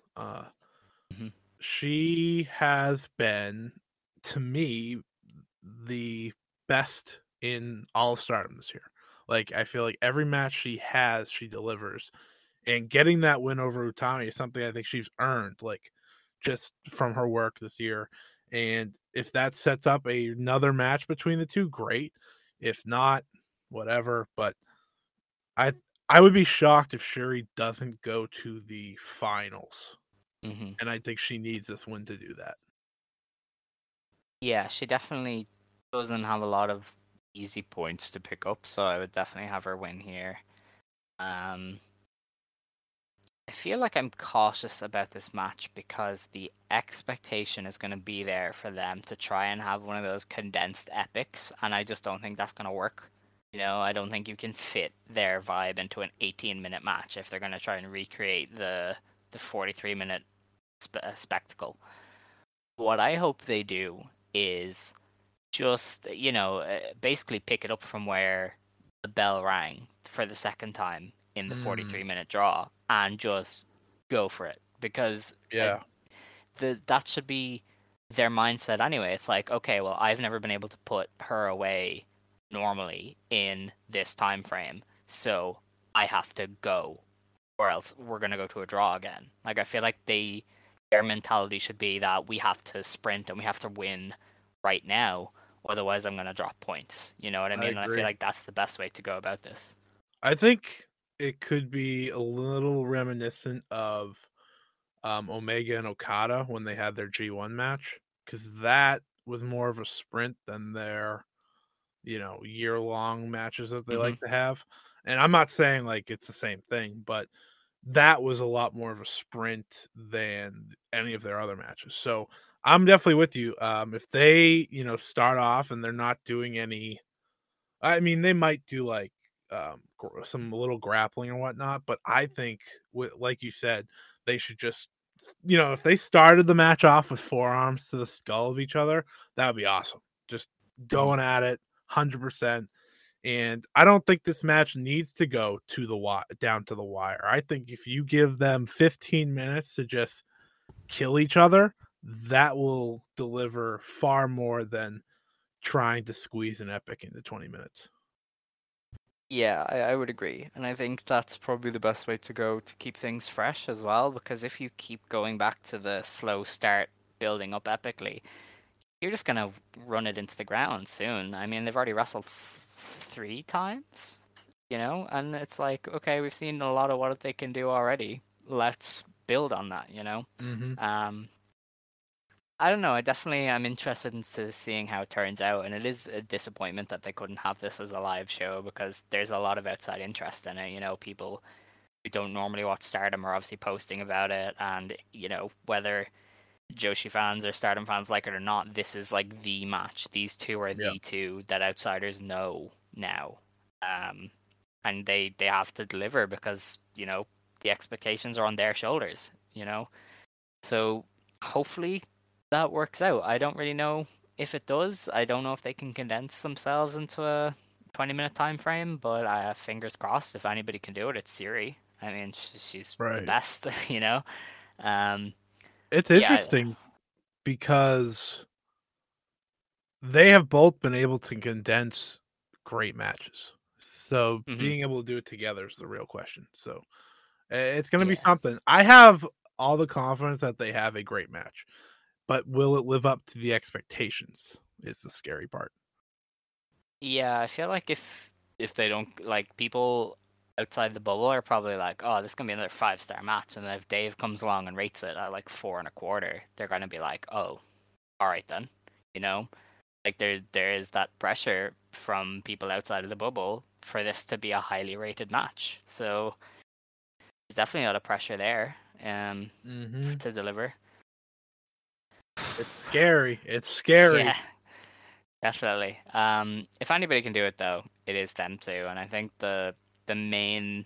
She has been, to me, the best in all of Stardom this year. Like, I feel like every match she has, she delivers. And getting that win over Utami is something I think she's earned, like, just from her work this year. And if that sets up another match between the two, great. If not, whatever. But I would be shocked if Sherry doesn't go to the finals. And I think she needs this win to do that. Yeah, she definitely doesn't have a lot of easy points to pick up, so I would definitely have her win here. I feel like I'm cautious about this match, because the expectation is going to be there for them to try and have one of those condensed epics, and I just don't think that's going to work. You know, I don't think you can fit their vibe into an 18-minute match if they're going to try and recreate the 43-minute spectacle. What I hope they do is just, you know, basically pick it up from where the bell rang for the second time in the 43-minute draw, and just go for it, because that should be their mindset anyway. It's like, okay, well, I've never been able to put her away normally in this time frame, so I have to go, or else we're going to go to a draw again. Like, I feel like their mentality should be that we have to sprint and we have to win right now, otherwise I'm going to drop points. You know what I mean? I feel like that's the best way to go about this. I think it could be a little reminiscent of Omega and Okada when they had their G1 match, because that was more of a sprint than their, you know, year-long matches that they like to have. And I'm not saying like it's the same thing, but that was a lot more of a sprint than any of their other matches. So I'm definitely with you. If they, you know, start off and they're not doing any, I mean, they might do like some little grappling or whatnot, but I think, like you said, they should just you know, if they started the match off with forearms to the skull of each other, that would be awesome. Just going at it 100%. And I don't think this match needs to go to the down to the wire. I think if you give them 15 minutes to just kill each other, that will deliver far more than trying to squeeze an epic into 20 minutes. Yeah, I would agree. And I think that's probably the best way to go to keep things fresh as well, because if you keep going back to the slow start, building up epically, you're just going to run it into the ground soon. I mean, they've already wrestled three times, you know? And it's like, okay, we've seen a lot of what they can do already. Let's build on that, you know? Mm-hmm. I don't know. I'm interested in seeing how it turns out, and it is a disappointment that they couldn't have this as a live show because there's a lot of outside interest in it. You know, people who don't normally watch Stardom are obviously posting about it, and you know, whether Joshi fans or Stardom fans like it or not, this is like the match. These two are the two that outsiders know now, and they have to deliver because you know the expectations are on their shoulders. You know, so hopefully that works out. I don't really know if it does. I don't know if they can condense themselves into a 20-minute time frame, but fingers crossed, if anybody can do it, it's Siri. I mean, she's the best, you know? It's interesting because they have both been able to condense great matches. So being able to do it together is the real question. So it's going to be something. I have all the confidence that they have a great match. But will it live up to the expectations is the scary part. Yeah, I feel like if they don't, like, people outside the bubble are probably like, oh, this is going to be another 5-star match. And then if Dave comes along and rates it at, like, 4.25, they're going to be like, oh, all right then. You know? Like, there is that pressure from people outside of the bubble for this to be a highly rated match. So there's definitely a lot of pressure there to deliver. It's scary. Yeah, definitely. If anybody can do it, though, it is them too. And I think the main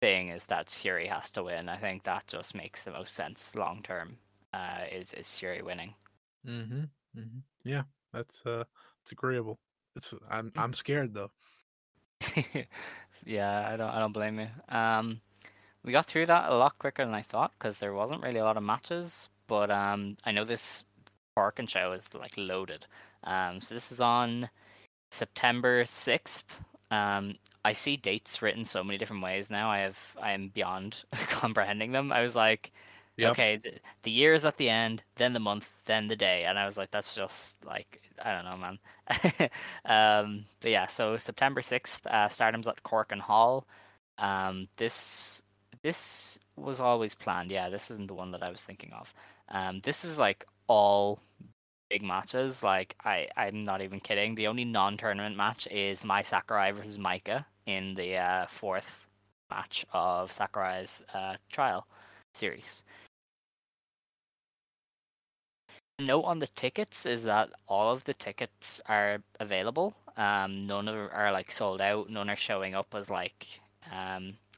thing is that Siri has to win. I think that just makes the most sense long term. Is Siri winning? Yeah, it's agreeable. I'm scared though. Yeah, I don't blame you. We got through that a lot quicker than I thought because there wasn't really a lot of matches. But I know this Parkin show is like loaded. So this is on September 6th. I see dates written so many different ways now. I am beyond comprehending them. I was like, okay, the year is at the end, then the month, then the day, and I was like, that's just like I don't know, man. But yeah, so September 6th, Stardom's at Cork and Hall. This was always planned. Yeah, this isn't the one that I was thinking of. This is like all big matches. Like I'm not even kidding. The only non-tournament match is Mai Sakurai versus Micah in the fourth match of Sakurai's trial series. Note on the tickets is that all of the tickets are available. None of them are like sold out. None are showing up as like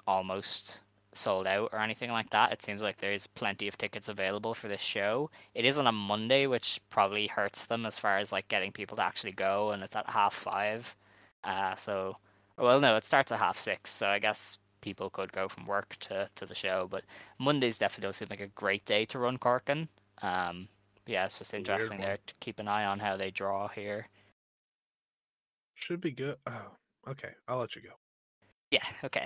almost sold out or anything like that. It seems like there's plenty of tickets available for this show. It is on a Monday, which probably hurts them as far as like getting people to actually go, and it's at 5:30. So well, no, it starts at 6:30, so I guess people could go from work to the show, but Mondays definitely don't seem like a great day to run Corkin. Yeah, it's just interesting there to keep an eye on how they draw here. Should be good. Oh, okay, I'll let you go. Yeah, okay.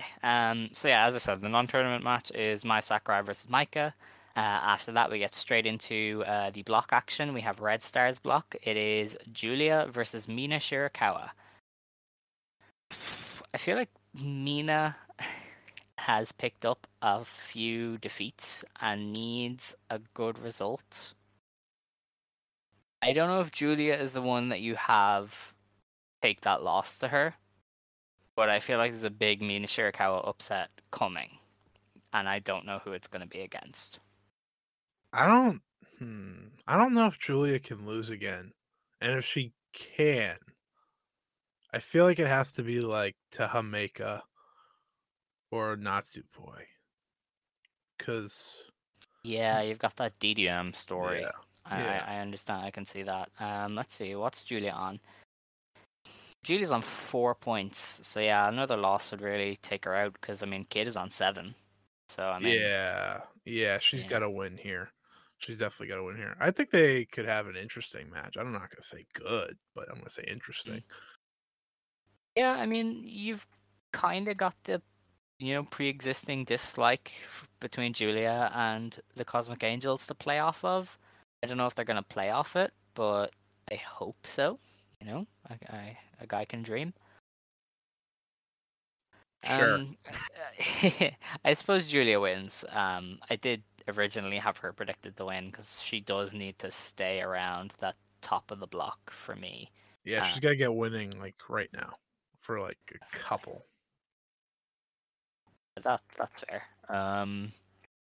So yeah, as I said, the non-tournament match is Mai Sakurai versus Micah. After that, we get straight into the block action. We have Red Star's block. It is Julia versus Mina Shirakawa. I feel like Mina has picked up a few defeats and needs a good result. I don't know if Julia is the one that you have take that loss to her. But I feel like there's a big Mina Shirakawa upset coming. And I don't know who it's going to be against. I don't know if Julia can lose again. And if she can, I feel like it has to be like to Himeka or Natsupoi. Because Yeah, you've got that DDM story. Yeah. I understand. I can see that. Let's see. What's Julia on? Julia's on 4 points. So, yeah, another loss would really take her out because, I mean, Kate is on 7. So, I mean. Yeah, she's got to win here. She's definitely got to win here. I think they could have an interesting match. I'm not going to say good, but I'm going to say interesting. Yeah, I mean, you've kind of got the, you know, pre-existing dislike between Julia and the Cosmic Angels to play off of. I don't know if they're going to play off it, but I hope so. You know, a guy can dream. Sure. I suppose Julia wins. I did originally have her predicted to win because she does need to stay around that top of the block for me. Yeah, she's got to get winning like right now for like a couple. That's fair.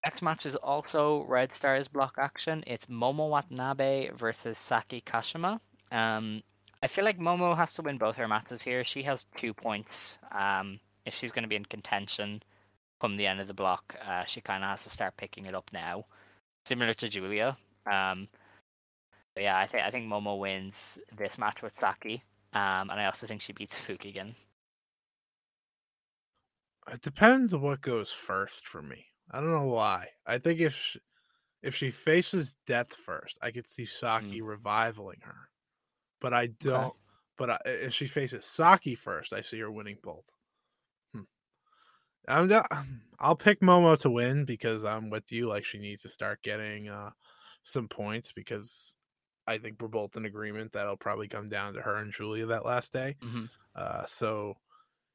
Next match is also Red Stars block action. It's Momo Watanabe versus Saki Kashima. I feel like Momo has to win both her matches here. She has 2 points. If she's going to be in contention come the end of the block, she kind of has to start picking it up now, similar to Julia. But yeah, I think Momo wins this match with Saki, and I also think she beats Fukigen. It depends on what goes first for me. I don't know why. I think if she faces death first, I could see Saki revivaling her. But I don't. Okay. But if she faces Saki first, I see her winning both. I'll pick Momo to win because I'm with you. Like, she needs to start getting some points because I think we're both in agreement that'll probably come down to her and Julia that last day. Mm-hmm. So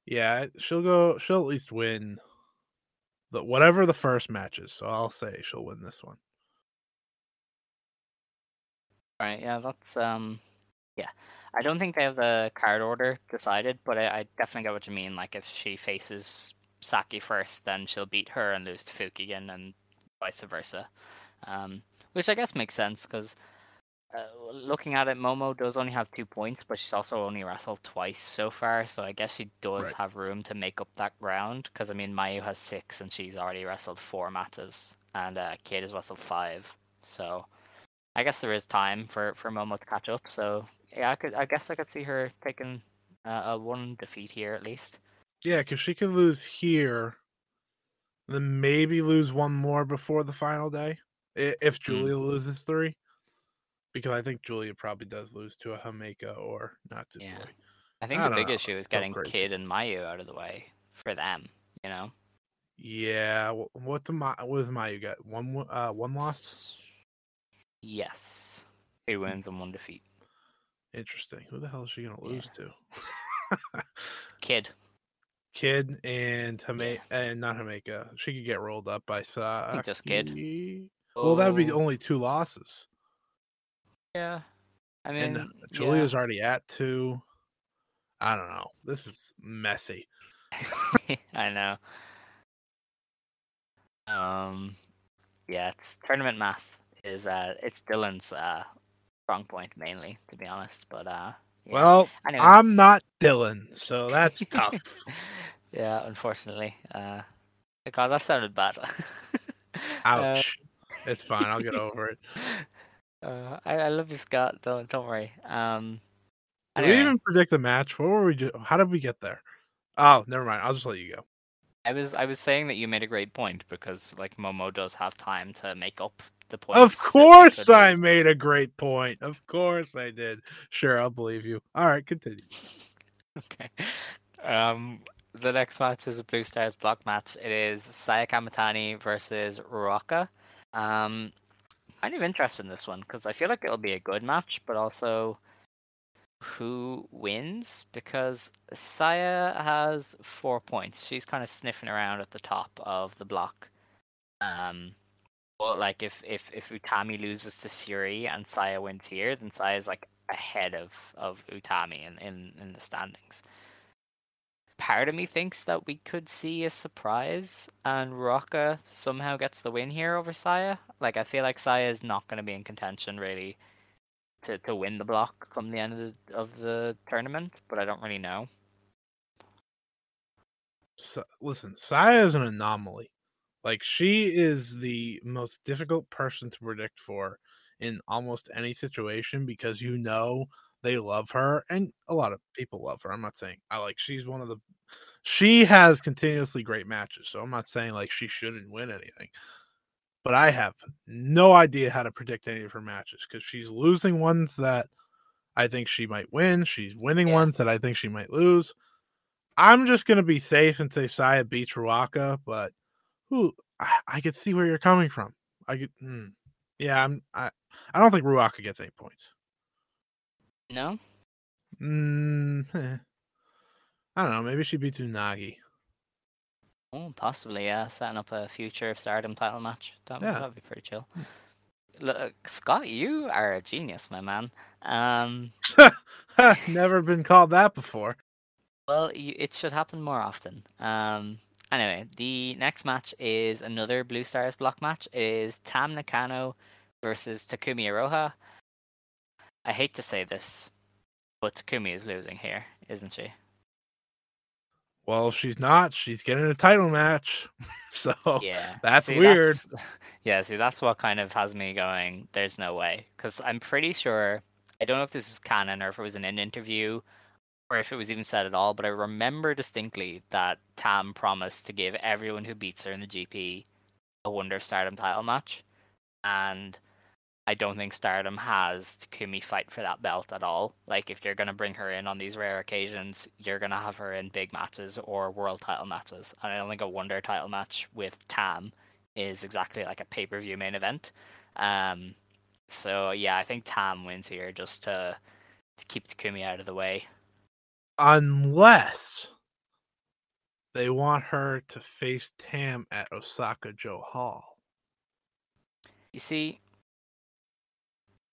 yeah, she'll at least win whatever the first match is. So I'll say she'll win this one. All right. Yeah, that's yeah. I don't think they have the card order decided, but I definitely get what you mean. Like, if she faces Saki first, then she'll beat her and lose to Fukigen, and vice versa, which I guess makes sense because looking at it, Momo does only have 2 points, but she's also only wrestled twice so far, so I guess she does have room to make up that ground because, I mean, Mayu has 6 and she's already wrestled 4 matches, and Kate has wrestled 5, so I guess there is time for Momo to catch up. So yeah, I guess I could see her taking a one defeat here at least. Yeah, because she could lose here, then maybe lose one more before the final day, if Julia loses 3. Because I think Julia probably does lose to a Himeka or Natsupoi. Yeah. I think the big issue is getting Kid and Mayu out of the way for them, you know? Yeah, what does Mayu got? One loss? Yes. 2 wins and 1 defeat. Interesting. Who the hell is she going to lose to? Kid and and not Himeka. She could get rolled up by Saki. Just Kid. Well, that would be only 2 losses. Yeah, I mean, and Julia's already at 2. I don't know. This is messy. I know. Yeah, it's tournament math is it's Dylan's strong point mainly, to be honest. But yeah. Well, anyway. I'm not Dylan, so that's tough. Yeah, unfortunately. God, that sounded bad. Ouch. It's fine. I'll get over it. I love you, Scott. Don't worry. Did we even predict the match? What were we? How did we get there? Oh, never mind. I'll just let you go. I was saying that you made a great point because, like, Momo does have time to make up the points. Of course, I made a great point. Of course, I did. Sure, I'll believe you. All right, continue. Okay. The next match is a Blue Stars block match. It is Saya Kamitani versus Ruaka. Kind of interested in this one because I feel like it'll be a good match, but also who wins, because Saya has 4 points. She's kind of sniffing around at the top of the block. But like if Utami loses to Siri and Saya wins here, then Saya's like ahead of Utami in the standings. Part of me thinks that we could see a surprise and Ruaka somehow gets the win here over Saya. Like, I feel like Saya is not going to be in contention really to win the block come the end of the tournament, but I don't really know. So, listen, Saya is an anomaly. Like, she is the most difficult person to predict for in almost any situation, because you know they love her, and a lot of people love her. I'm not saying I like she's one of the she has continuously great matches, so I'm not saying like she shouldn't win anything. But I have no idea how to predict any of her matches, because she's losing ones that I think she might win. She's winning ones that I think she might lose. I'm just going to be safe and say Saya beats Ruaka, but I could see where you're coming from. I don't think Ruaka gets 8 points. No? I don't know. Maybe she beats Unagi. Oh, possibly, yeah. Setting up a future Stardom title match. That'd be pretty chill. Look, Scott, you are a genius, my man. Never been called that before. Well, it should happen more often. Anyway, the next match is another Blue Stars block match. It is Tam Nakano versus Takumi Iroha. I hate to say this, but Takumi is losing here, isn't she? Well, if she's not, she's getting a title match. So yeah, that's weird. That's what kind of has me going, there's no way. Because I'm pretty sure, I don't know if this is canon or if it was in an interview or if it was even said at all, but I remember distinctly that Tam promised to give everyone who beats her in the GP a Wonder Stardom title match. And I don't think Stardom has Takumi fight for that belt at all. Like, if you're going to bring her in on these rare occasions, you're going to have her in big matches or world title matches. And I don't think a Wonder title match with Tam is exactly like a pay-per-view main event. So, yeah, I think Tam wins here just to keep Takumi out of the way. Unless they want her to face Tam at Osaka Joe Hall. You see,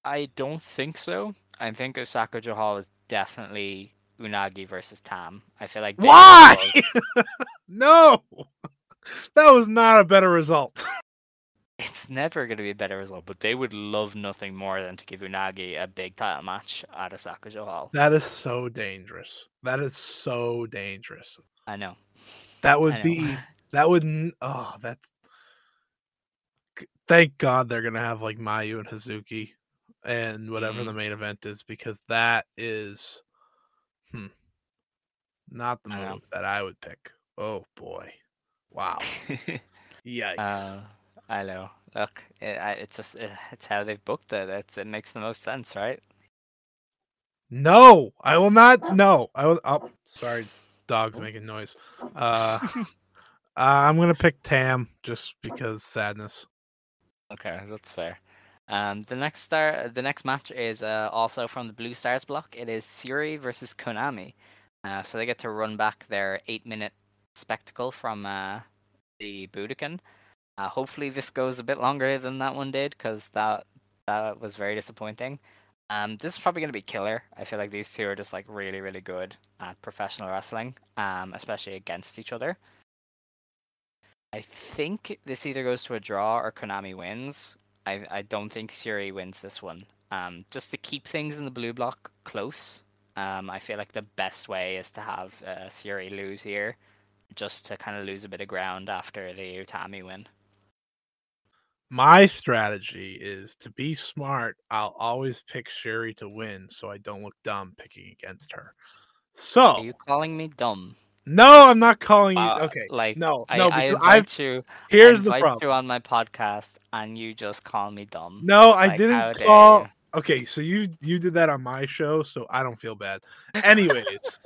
I don't think so. I think Osaka Joe Hall is definitely Unagi versus Tam. I feel like... Why? No! That was not a better result. It's never going to be a better result, but they would love nothing more than to give Unagi a big title match at Osaka Joe Hall. That is so dangerous. I know. Thank God they're going to have like Mayu and Hazuki and whatever the main event is, because that is not the move that I would pick. Oh boy. Wow. Yikes. I know. Look, it's how they've booked it. It makes the most sense, right? No, I will not. No, I will. Oh, sorry. Dog's making noise. I'm going to pick Tam just because sadness. Okay, that's fair. The next match is also from the Blue Stars block. It is Siri versus Konami. So they get to run back their 8-minute spectacle from the Budokan. Hopefully this goes a bit longer than that one did, because that was very disappointing. This is probably going to be killer. I feel like these two are just like really, really good at professional wrestling, especially against each other. I think this either goes to a draw or Konami wins. I don't think Siri wins this one. Just to keep things in the blue block close, I feel like the best way is to have Siri lose here, just to kind of lose a bit of ground after the Utami win. My strategy is to be smart. I'll always pick Siri to win, so I don't look dumb picking against her. So, are you calling me dumb? No, I'm not calling you. Okay, like no. I invite you on my podcast, and you just call me dumb. No, I didn't call. Okay, so you did that on my show, so I don't feel bad. Anyways,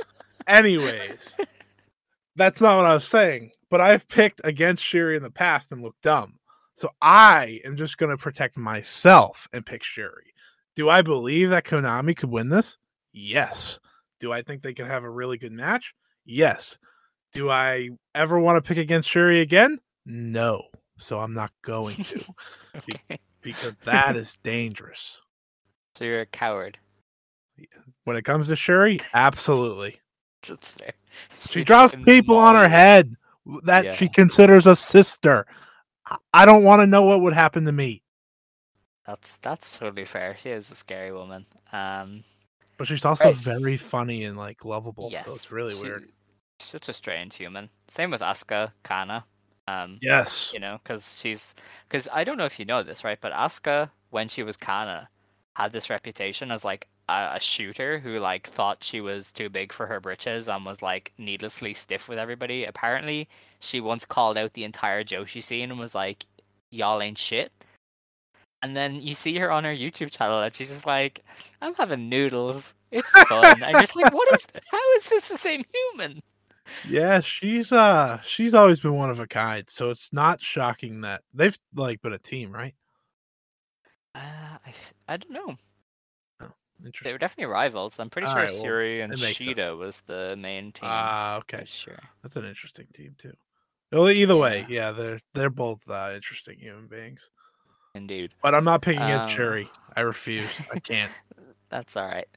that's not what I was saying. But I've picked against Sherry in the past and looked dumb, so I am just going to protect myself and pick Sherry. Do I believe that Konami could win this? Yes. Do I think they could have a really good match? Yes. Do I ever want to pick against Sherry again? No. So I'm not going to. Okay. Because that is dangerous. So you're a coward. When it comes to Sherry, absolutely. That's fair. She drops people on her head that she considers a sister. I don't want to know what would happen to me. That's totally fair. She is a scary woman. But she's also very funny and like lovable, so it's really weird. Such a strange human. Same with Asuka, Kana. Yes. You know, because I don't know if you know this, right? But Asuka, when she was Kana, had this reputation as like a shooter who like thought she was too big for her britches and was like needlessly stiff with everybody. Apparently, she once called out the entire Joshi scene and was like, "Y'all ain't shit." And then you see her on her YouTube channel, and she's just like, "I'm having noodles. It's fun." And you're just like, "What is? How is this the same human?" Yeah, she's always been one of a kind, so it's not shocking that they've like been a team, right? I don't know. Oh, interesting. They were definitely rivals. I'm pretty sure Siri and Shida was the main team. Okay, sure. That's an interesting team too. Well, either way, yeah, they're both interesting human beings. Indeed. But I'm not picking up Cherry. I refuse. I can't. That's all right.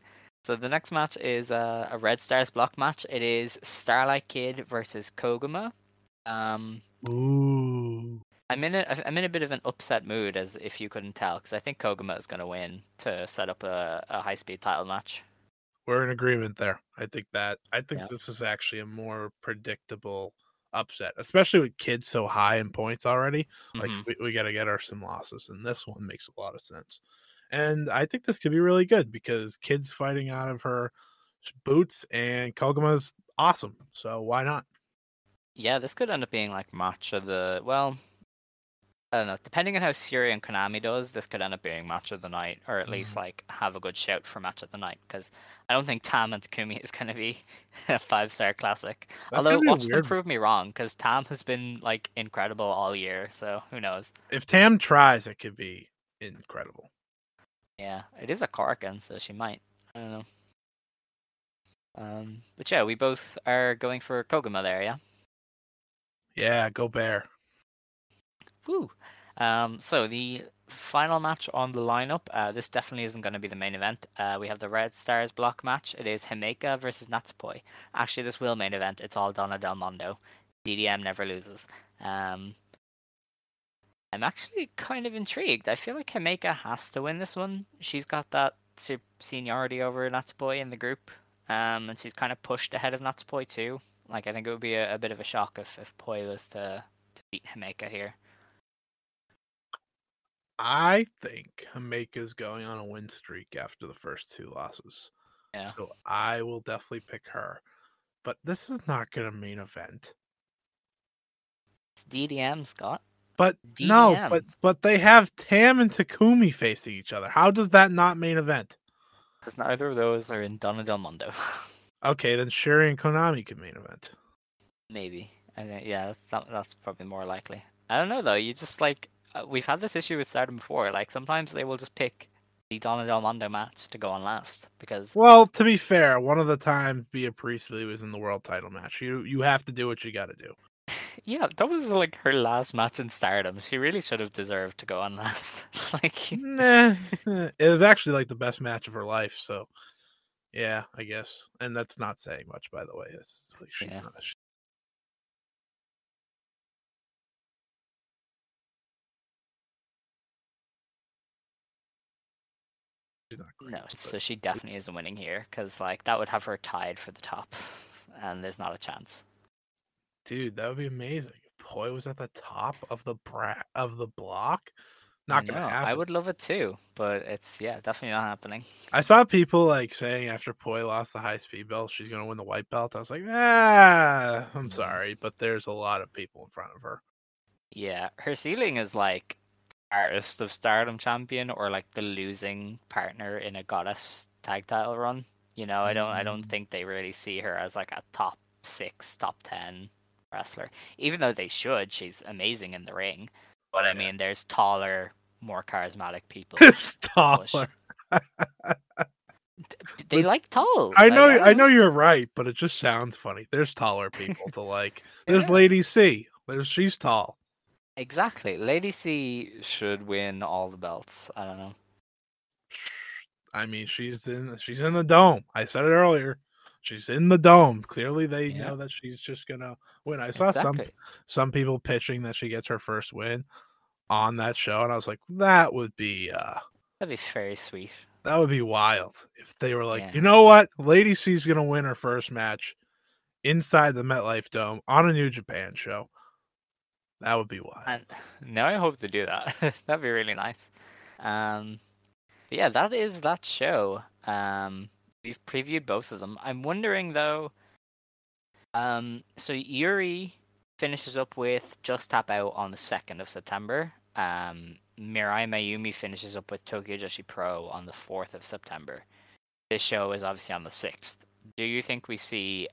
So the next match is a Red Stars block match. It is Starlight Kid versus Koguma. Ooh. I'm in a bit of an upset mood, as if you couldn't tell, because I think Koguma is going to win to set up a high speed title match. We're in agreement there. I think yep. This is actually a more predictable upset, especially with kids so high in points already. Like we got to get some losses, and this one makes a lot of sense. And I think this could be really good because Kid's fighting out of her boots and Koguma's awesome. So why not? Yeah, this could end up being like match of the... Well, I don't know. Depending on how Siri and Konami does, this could end up being match of the night, or at least like have a good shout for match of the night, because I don't think Tam and Takumi is going to be a 5-star classic. That's although watch them prove me wrong, because Tam has been like incredible all year. So who knows? If Tam tries, it could be incredible. Yeah, it is a Korakuen, so she might. I don't know. But yeah, we both are going for Koguma there, yeah? Yeah, go Bear. Woo! So the final match on the lineup, this definitely isn't going to be the main event. We have the Red Stars block match. It is Himeka versus Natsupoi. Actually, this will main event. It's all Donna del Mondo. DDM never loses. I'm actually kind of intrigued. I feel like Himeka has to win this one. She's got that seniority over Natsupoi in the group, and she's kind of pushed ahead of Natsupoi too. Like, I think it would be a bit of a shock if Poi was to beat Himeka here. I think Himeka's going on a win streak after the first two losses. Yeah. So I will definitely pick her. But this is not going to main event. It's DDM, Scott. But DDM. No, but they have Tam and Takumi facing each other. How does that not main event? Because neither of those are in Donna del Mondo. Okay, then Sherry and Konami could main event. Maybe. Yeah, that's probably more likely. I don't know, though. You just, like, we've had this issue with Stardom before. Like, sometimes they will just pick the Donna del Mondo match to go on last. Because... Well, to be fair, one of the times Bea Priestley was in the world title match. You have to do what you got to do. Yeah, that was like her last match in Stardom. She really should have deserved to go on last. Like, nah, it was actually like the best match of her life. So, yeah, I guess. And that's not saying much, by the way. It's like she's not. She's not great, so she definitely isn't winning here, because like that would have her tied for the top, and there's not a chance. Dude, that would be amazing. If Poi was at the top of the block. Not going to happen. I would love it too, but it's definitely not happening. I saw people like saying after Poi lost the high speed belt, she's going to win the white belt. I was like, I'm sorry, but there's a lot of people in front of her. Yeah, her ceiling is like artist of Stardom champion, or like the losing partner in a goddess tag title run. You know, I don't think they really see her as like a top 6, top 10. Wrestler, even though they should. She's amazing in the ring, but I mean, there's taller, more charismatic people. It's taller. They like tall. I know you're right, but it just sounds funny. There's taller people to like. There's Lady C. She's tall. Exactly. Lady C should win all the belts. I don't know. I mean, she's in the dome. I said it earlier. She's in the dome. Clearly, they know that she's just gonna win. I saw some people pitching that she gets her first win on that show, and I was like, that would be that'd be very sweet. That would be wild if they were like, you know what, Lady C's gonna win her first match inside the MetLife Dome on a New Japan show. That would be wild. And now I hope they do that. That'd be really nice. But yeah, that is that show. We've previewed both of them. I'm wondering though. So Yuri finishes up with Just Tap Out on the 2nd of September. Mirai Mayumi finishes up with Tokyo Joshi Pro on the 4th of September. This show is obviously on the 6th. Do you think we see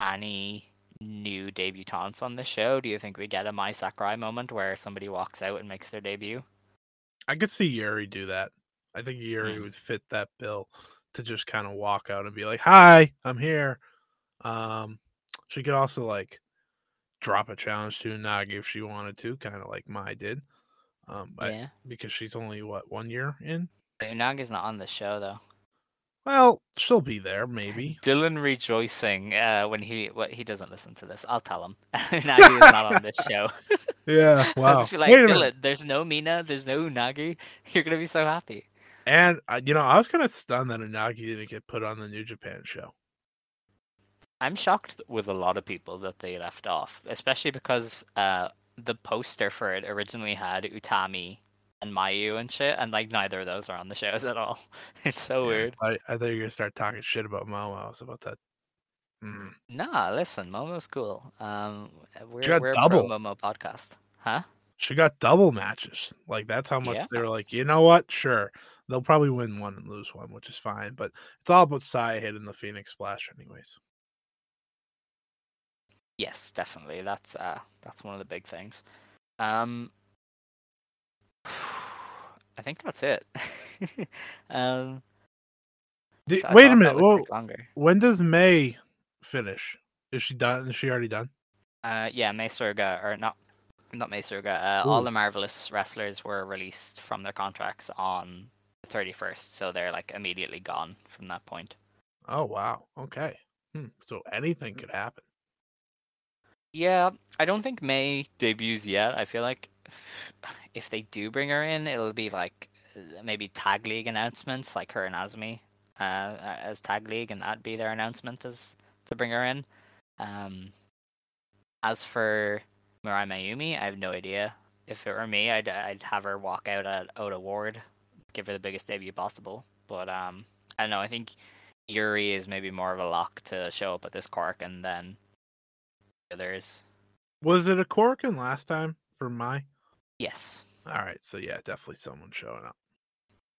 any new debutantes on this show? Do you think we get a Mai Sakurai moment where somebody walks out and makes their debut? I could see Yuri do that. I think Yuri would fit that bill to just kind of walk out and be like, "Hi, I'm here." She could also like drop a challenge to Unagi if she wanted to, kind of like Mai did. Because she's only what, 1 year in? Unagi's not on the show though. Well, she'll be there, maybe. Dylan rejoicing when he doesn't listen to this. I'll tell him. Unagi is not on this show. Yeah, wow. I'll just be like, Dylan, there's no Mina, there's no Unagi. You're going to be so happy. And, I was kind of stunned that Unagi didn't get put on the New Japan show. I'm shocked with a lot of people that they left off, especially because the poster for it originally had Utami and Mayu and shit, and like neither of those are on the shows at all. It's so weird. I thought you were gonna start talking shit about Momo. I was about that. Nah, listen, Momo's cool. We're pro Momo podcast, huh? She got double matches. Like that's how much they were like, you know what? Sure, they'll probably win one and lose one, which is fine. But it's all about Saya hitting the Phoenix Splash, anyways. Yes, definitely. That's one of the big things. I think that's it. Wait a minute. Well, when does May finish? Is she done? Is she already done? Mei Suruga, or not Mei Suruga. All the Marvelous wrestlers were released from their contracts on the 31st, so they're like immediately gone from that point. Oh wow. Okay. So anything could happen. Yeah, I don't think May debuts yet. I feel like if they do bring her in, it'll be like maybe tag league announcements, like her and Azumi as tag league, and that'd be their announcement as to bring her in. As for Mirai Mayumi, I have no idea. If it were me, I'd have her walk out at Oda Ward, give her the biggest debut possible. But I don't know. I think Yuri is maybe more of a lock to show up at this Cork, and then others. Was it a Cork in last time for Mai? Yes. All right, so yeah, definitely someone showing up.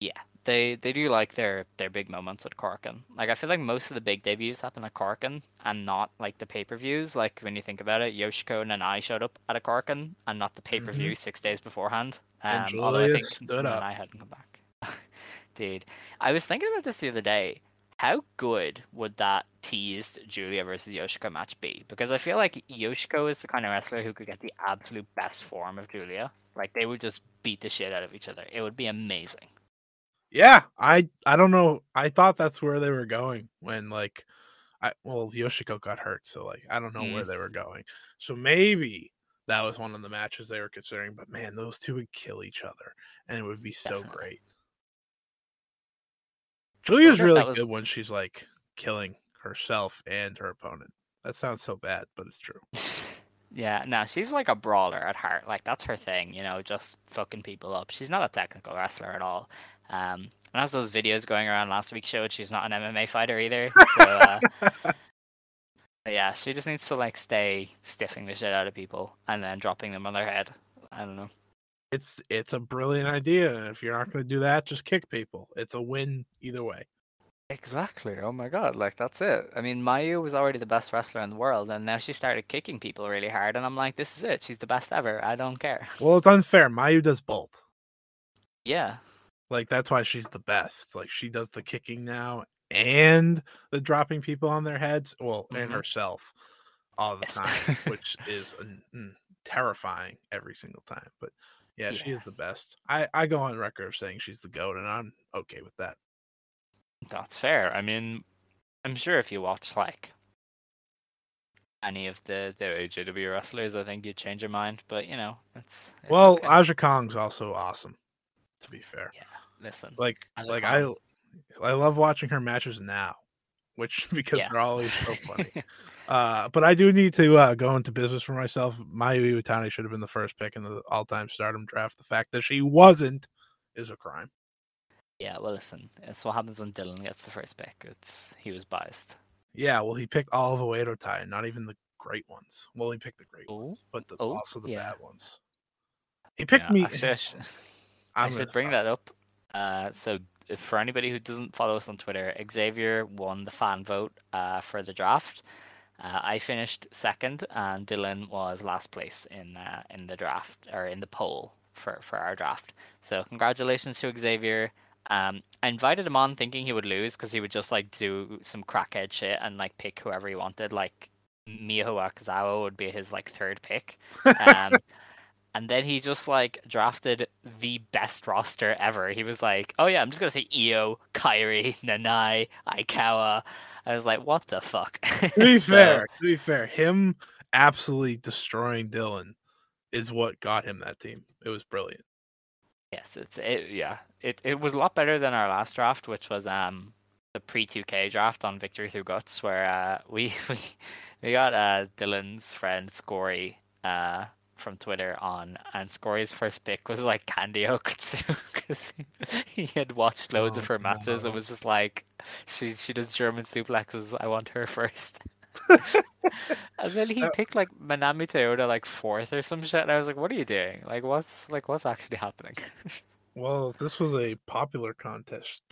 Yeah, they do like their big moments at Korkin. Like I feel like most of the big debuts happen at Korkin and not like the pay-per-views. Like when you think about it, Yoshiko and Nanai showed up at a Korkin and not the pay-per-view 6 days beforehand. And Julia, I think, stood up. I hadn't come back. Dude, I was thinking about this the other day. How good would that teased Julia versus Yoshiko match be? Because I feel like Yoshiko is the kind of wrestler who could get the absolute best form of Julia. Like, they would just beat the shit out of each other. It would be amazing. Yeah, I don't know. I thought that's where they were going when, like... Yoshiko got hurt, so, like, I don't know where they were going. So maybe that was one of the matches they were considering, but, man, those two would kill each other, and it would be so great. Julia's really good when she's, like, killing herself and her opponent. That sounds so bad, but it's true. Yeah, no, she's, like, a brawler at heart. Like, that's her thing, just fucking people up. She's not a technical wrestler at all. And as those videos going around last week showed, she's not an MMA fighter either. So, yeah, she just needs to, like, stay stiffing the shit out of people and then dropping them on their head. I don't know. It's a brilliant idea, and if you're not going to do that, just kick people. It's a win either way. Exactly. Oh my god, like that's it. I mean, Mayu was already the best wrestler in the world, and now she started kicking people really hard, and I'm like, this is it. She's the best ever. I don't care. Well, it's unfair. Mayu does both. Yeah. Like that's why she's the best. Like she does the kicking now and the dropping people on their heads, and herself all the time, which is terrifying every single time, but yeah, she is the best. I go on record of saying she's the GOAT, and I'm okay with that. That's fair. I mean, I'm sure if you watch, like, any of the OJW wrestlers, I think you'd change your mind, but, it's well, okay. Aja Kong's also awesome, to be fair. Yeah, listen. Like I love watching her matches now. which because they're always so funny. But I do need to go into business for myself. Mayu Iwatani should have been the first pick in the all-time Stardom draft. The fact that she wasn't is a crime. Yeah, well, listen, that's what happens when Dylan gets the first pick. He was biased. Yeah, well, he picked all of Oedotai, not even the great ones. Well, he picked the great ones, but also the bad ones. He picked me. I should bring that up. So for anybody who doesn't follow us on Twitter, Xavier won the fan vote for the draft. I finished second, and Dylan was last place in the draft, or in the poll for our draft. So congratulations to Xavier. I invited him on thinking he would lose because he would just like do some crackhead shit and like pick whoever he wanted. Like Miho Akazawa would be his like third pick. And then he just like drafted the best roster ever. He was like, "Oh yeah, I'm just gonna say Io, Kairi, Nanai, Aikawa." I was like, "What the fuck?" To be fair, him absolutely destroying Dylan is what got him that team. It was brilliant. Yes, it was a lot better than our last draft, which was the pre-2K draft on Victory Through Guts, where we got Dylan's friend Scory from Twitter on, and Scory's first pick was like Candy Okutsu because he had watched loads of her matches and was just like, she does German suplexes, I want her first. And then he picked like Manami Toyota like fourth or some shit, and I was like, what are you doing? Like what's actually happening? Well, this was a popular contest.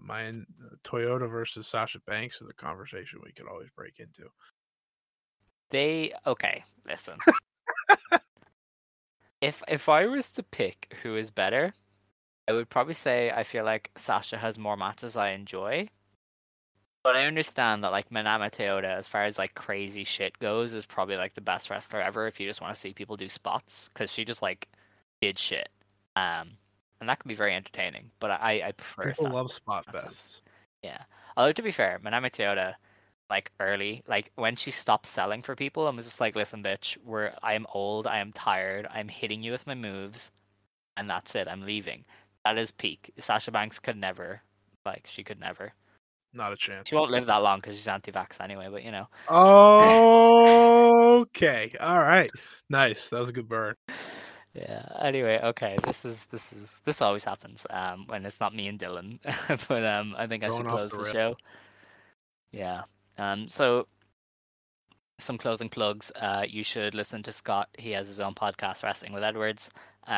Mine Toyota versus Sasha Banks is a conversation we could always break into. Listen. If I was to pick who is better, I would probably say I feel like Sasha has more matches I enjoy. But I understand that like Manami Toyota, as far as like crazy shit goes, is probably like the best wrestler ever if you just want to see people do spots, because she just like did shit. And that can be very entertaining. But I prefer people love spot fests. Yeah. Although to be fair, Manami Toyota, like early, like when she stopped selling for people and was just like, listen, bitch, I am old, I am tired, I'm hitting you with my moves, and that's it, I'm leaving. That is peak. Sasha Banks could never, like, she could never. Not a chance. She won't live that long because she's anti-vax anyway, but you know. Oh, okay. All right. Nice. That was a good burn. Yeah. Anyway, okay. This always happens when it's not me and Dylan. But I think I should close the show. Yeah. So some closing plugs. You should listen to Scott. He has his own podcast, Wrestling with Edwards.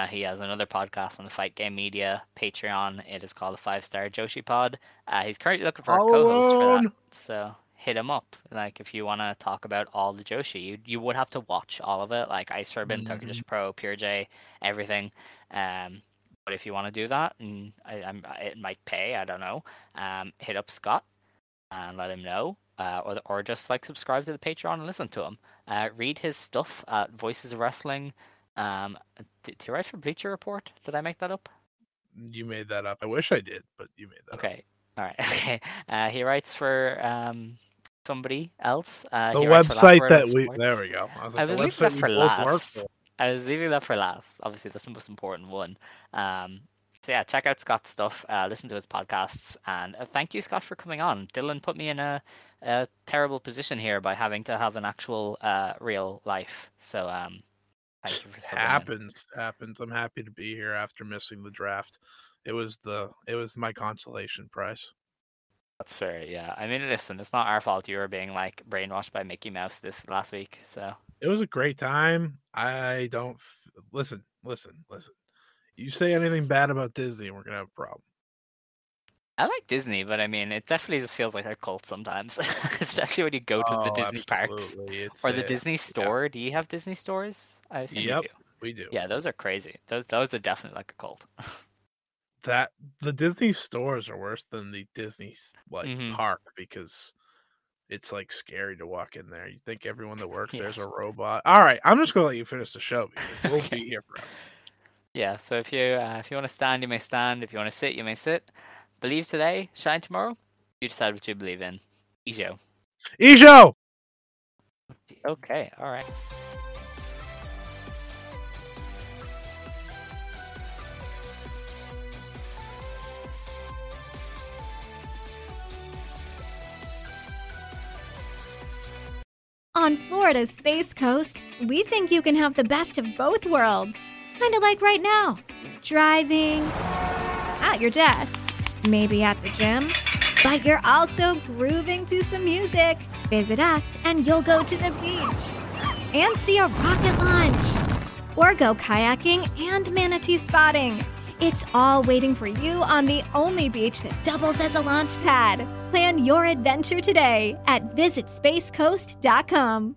He has another podcast on the Fight Game Media Patreon. It is called the 5-Star Joshi Pod. He's currently looking for a co-host for that. So hit him up. Like if you want to talk about all the Joshi, you would have to watch all of it. Like Ice Ribbon, Tokyo Joshi Pro, Pure J, everything. But if you want to do that, and it might pay, I don't know. Hit up Scott and let him know. Or just like subscribe to the Patreon and listen to him. Read his stuff at Voices of Wrestling. Did you write for Bleacher Report? Did I make that up? You made that up. I wish I did, but you made that up. All right. Okay. He writes for somebody else. The website that we... There we go. I was leaving that for last. I was leaving that for last. Obviously, that's the most important one. So yeah, check out Scott's stuff. Listen to his podcasts. And thank you, Scott, for coming on. Dylan put me in a terrible position here by having to have an actual real life. So thank you for so happens. I'm happy to be here after missing the draft. It was my consolation prize. That's fair, yeah. I mean, listen, it's not our fault you were being like brainwashed by Mickey Mouse this last week. So it was a great time. I don't listen. You say anything bad about Disney and we're gonna have a problem. I like Disney, but I mean, it definitely just feels like a cult sometimes, especially when you go to the Disney parks or the Disney store. Yeah. Do you have Disney stores? I assume you do. We do. Yeah, those are crazy. Those are definitely like a cult. That the Disney stores are worse than the Disney park because it's like scary to walk in there. You think everyone that works there's a robot. All right, I'm just gonna let you finish the show because we'll be here forever. Yeah. So if you want to stand, you may stand. If you want to sit, you may sit. Believe today, shine tomorrow. You decide what you believe in. Ijo. Ijo! Okay, all right. On Florida's Space Coast, we think you can have the best of both worlds. Kind of like right now. Driving, at your desk, maybe at the gym, but you're also grooving to some music. Visit us and you'll go to the beach and see a rocket launch. Or go kayaking and manatee spotting. It's all waiting for you on the only beach that doubles as a launch pad. Plan your adventure today at visitspacecoast.com.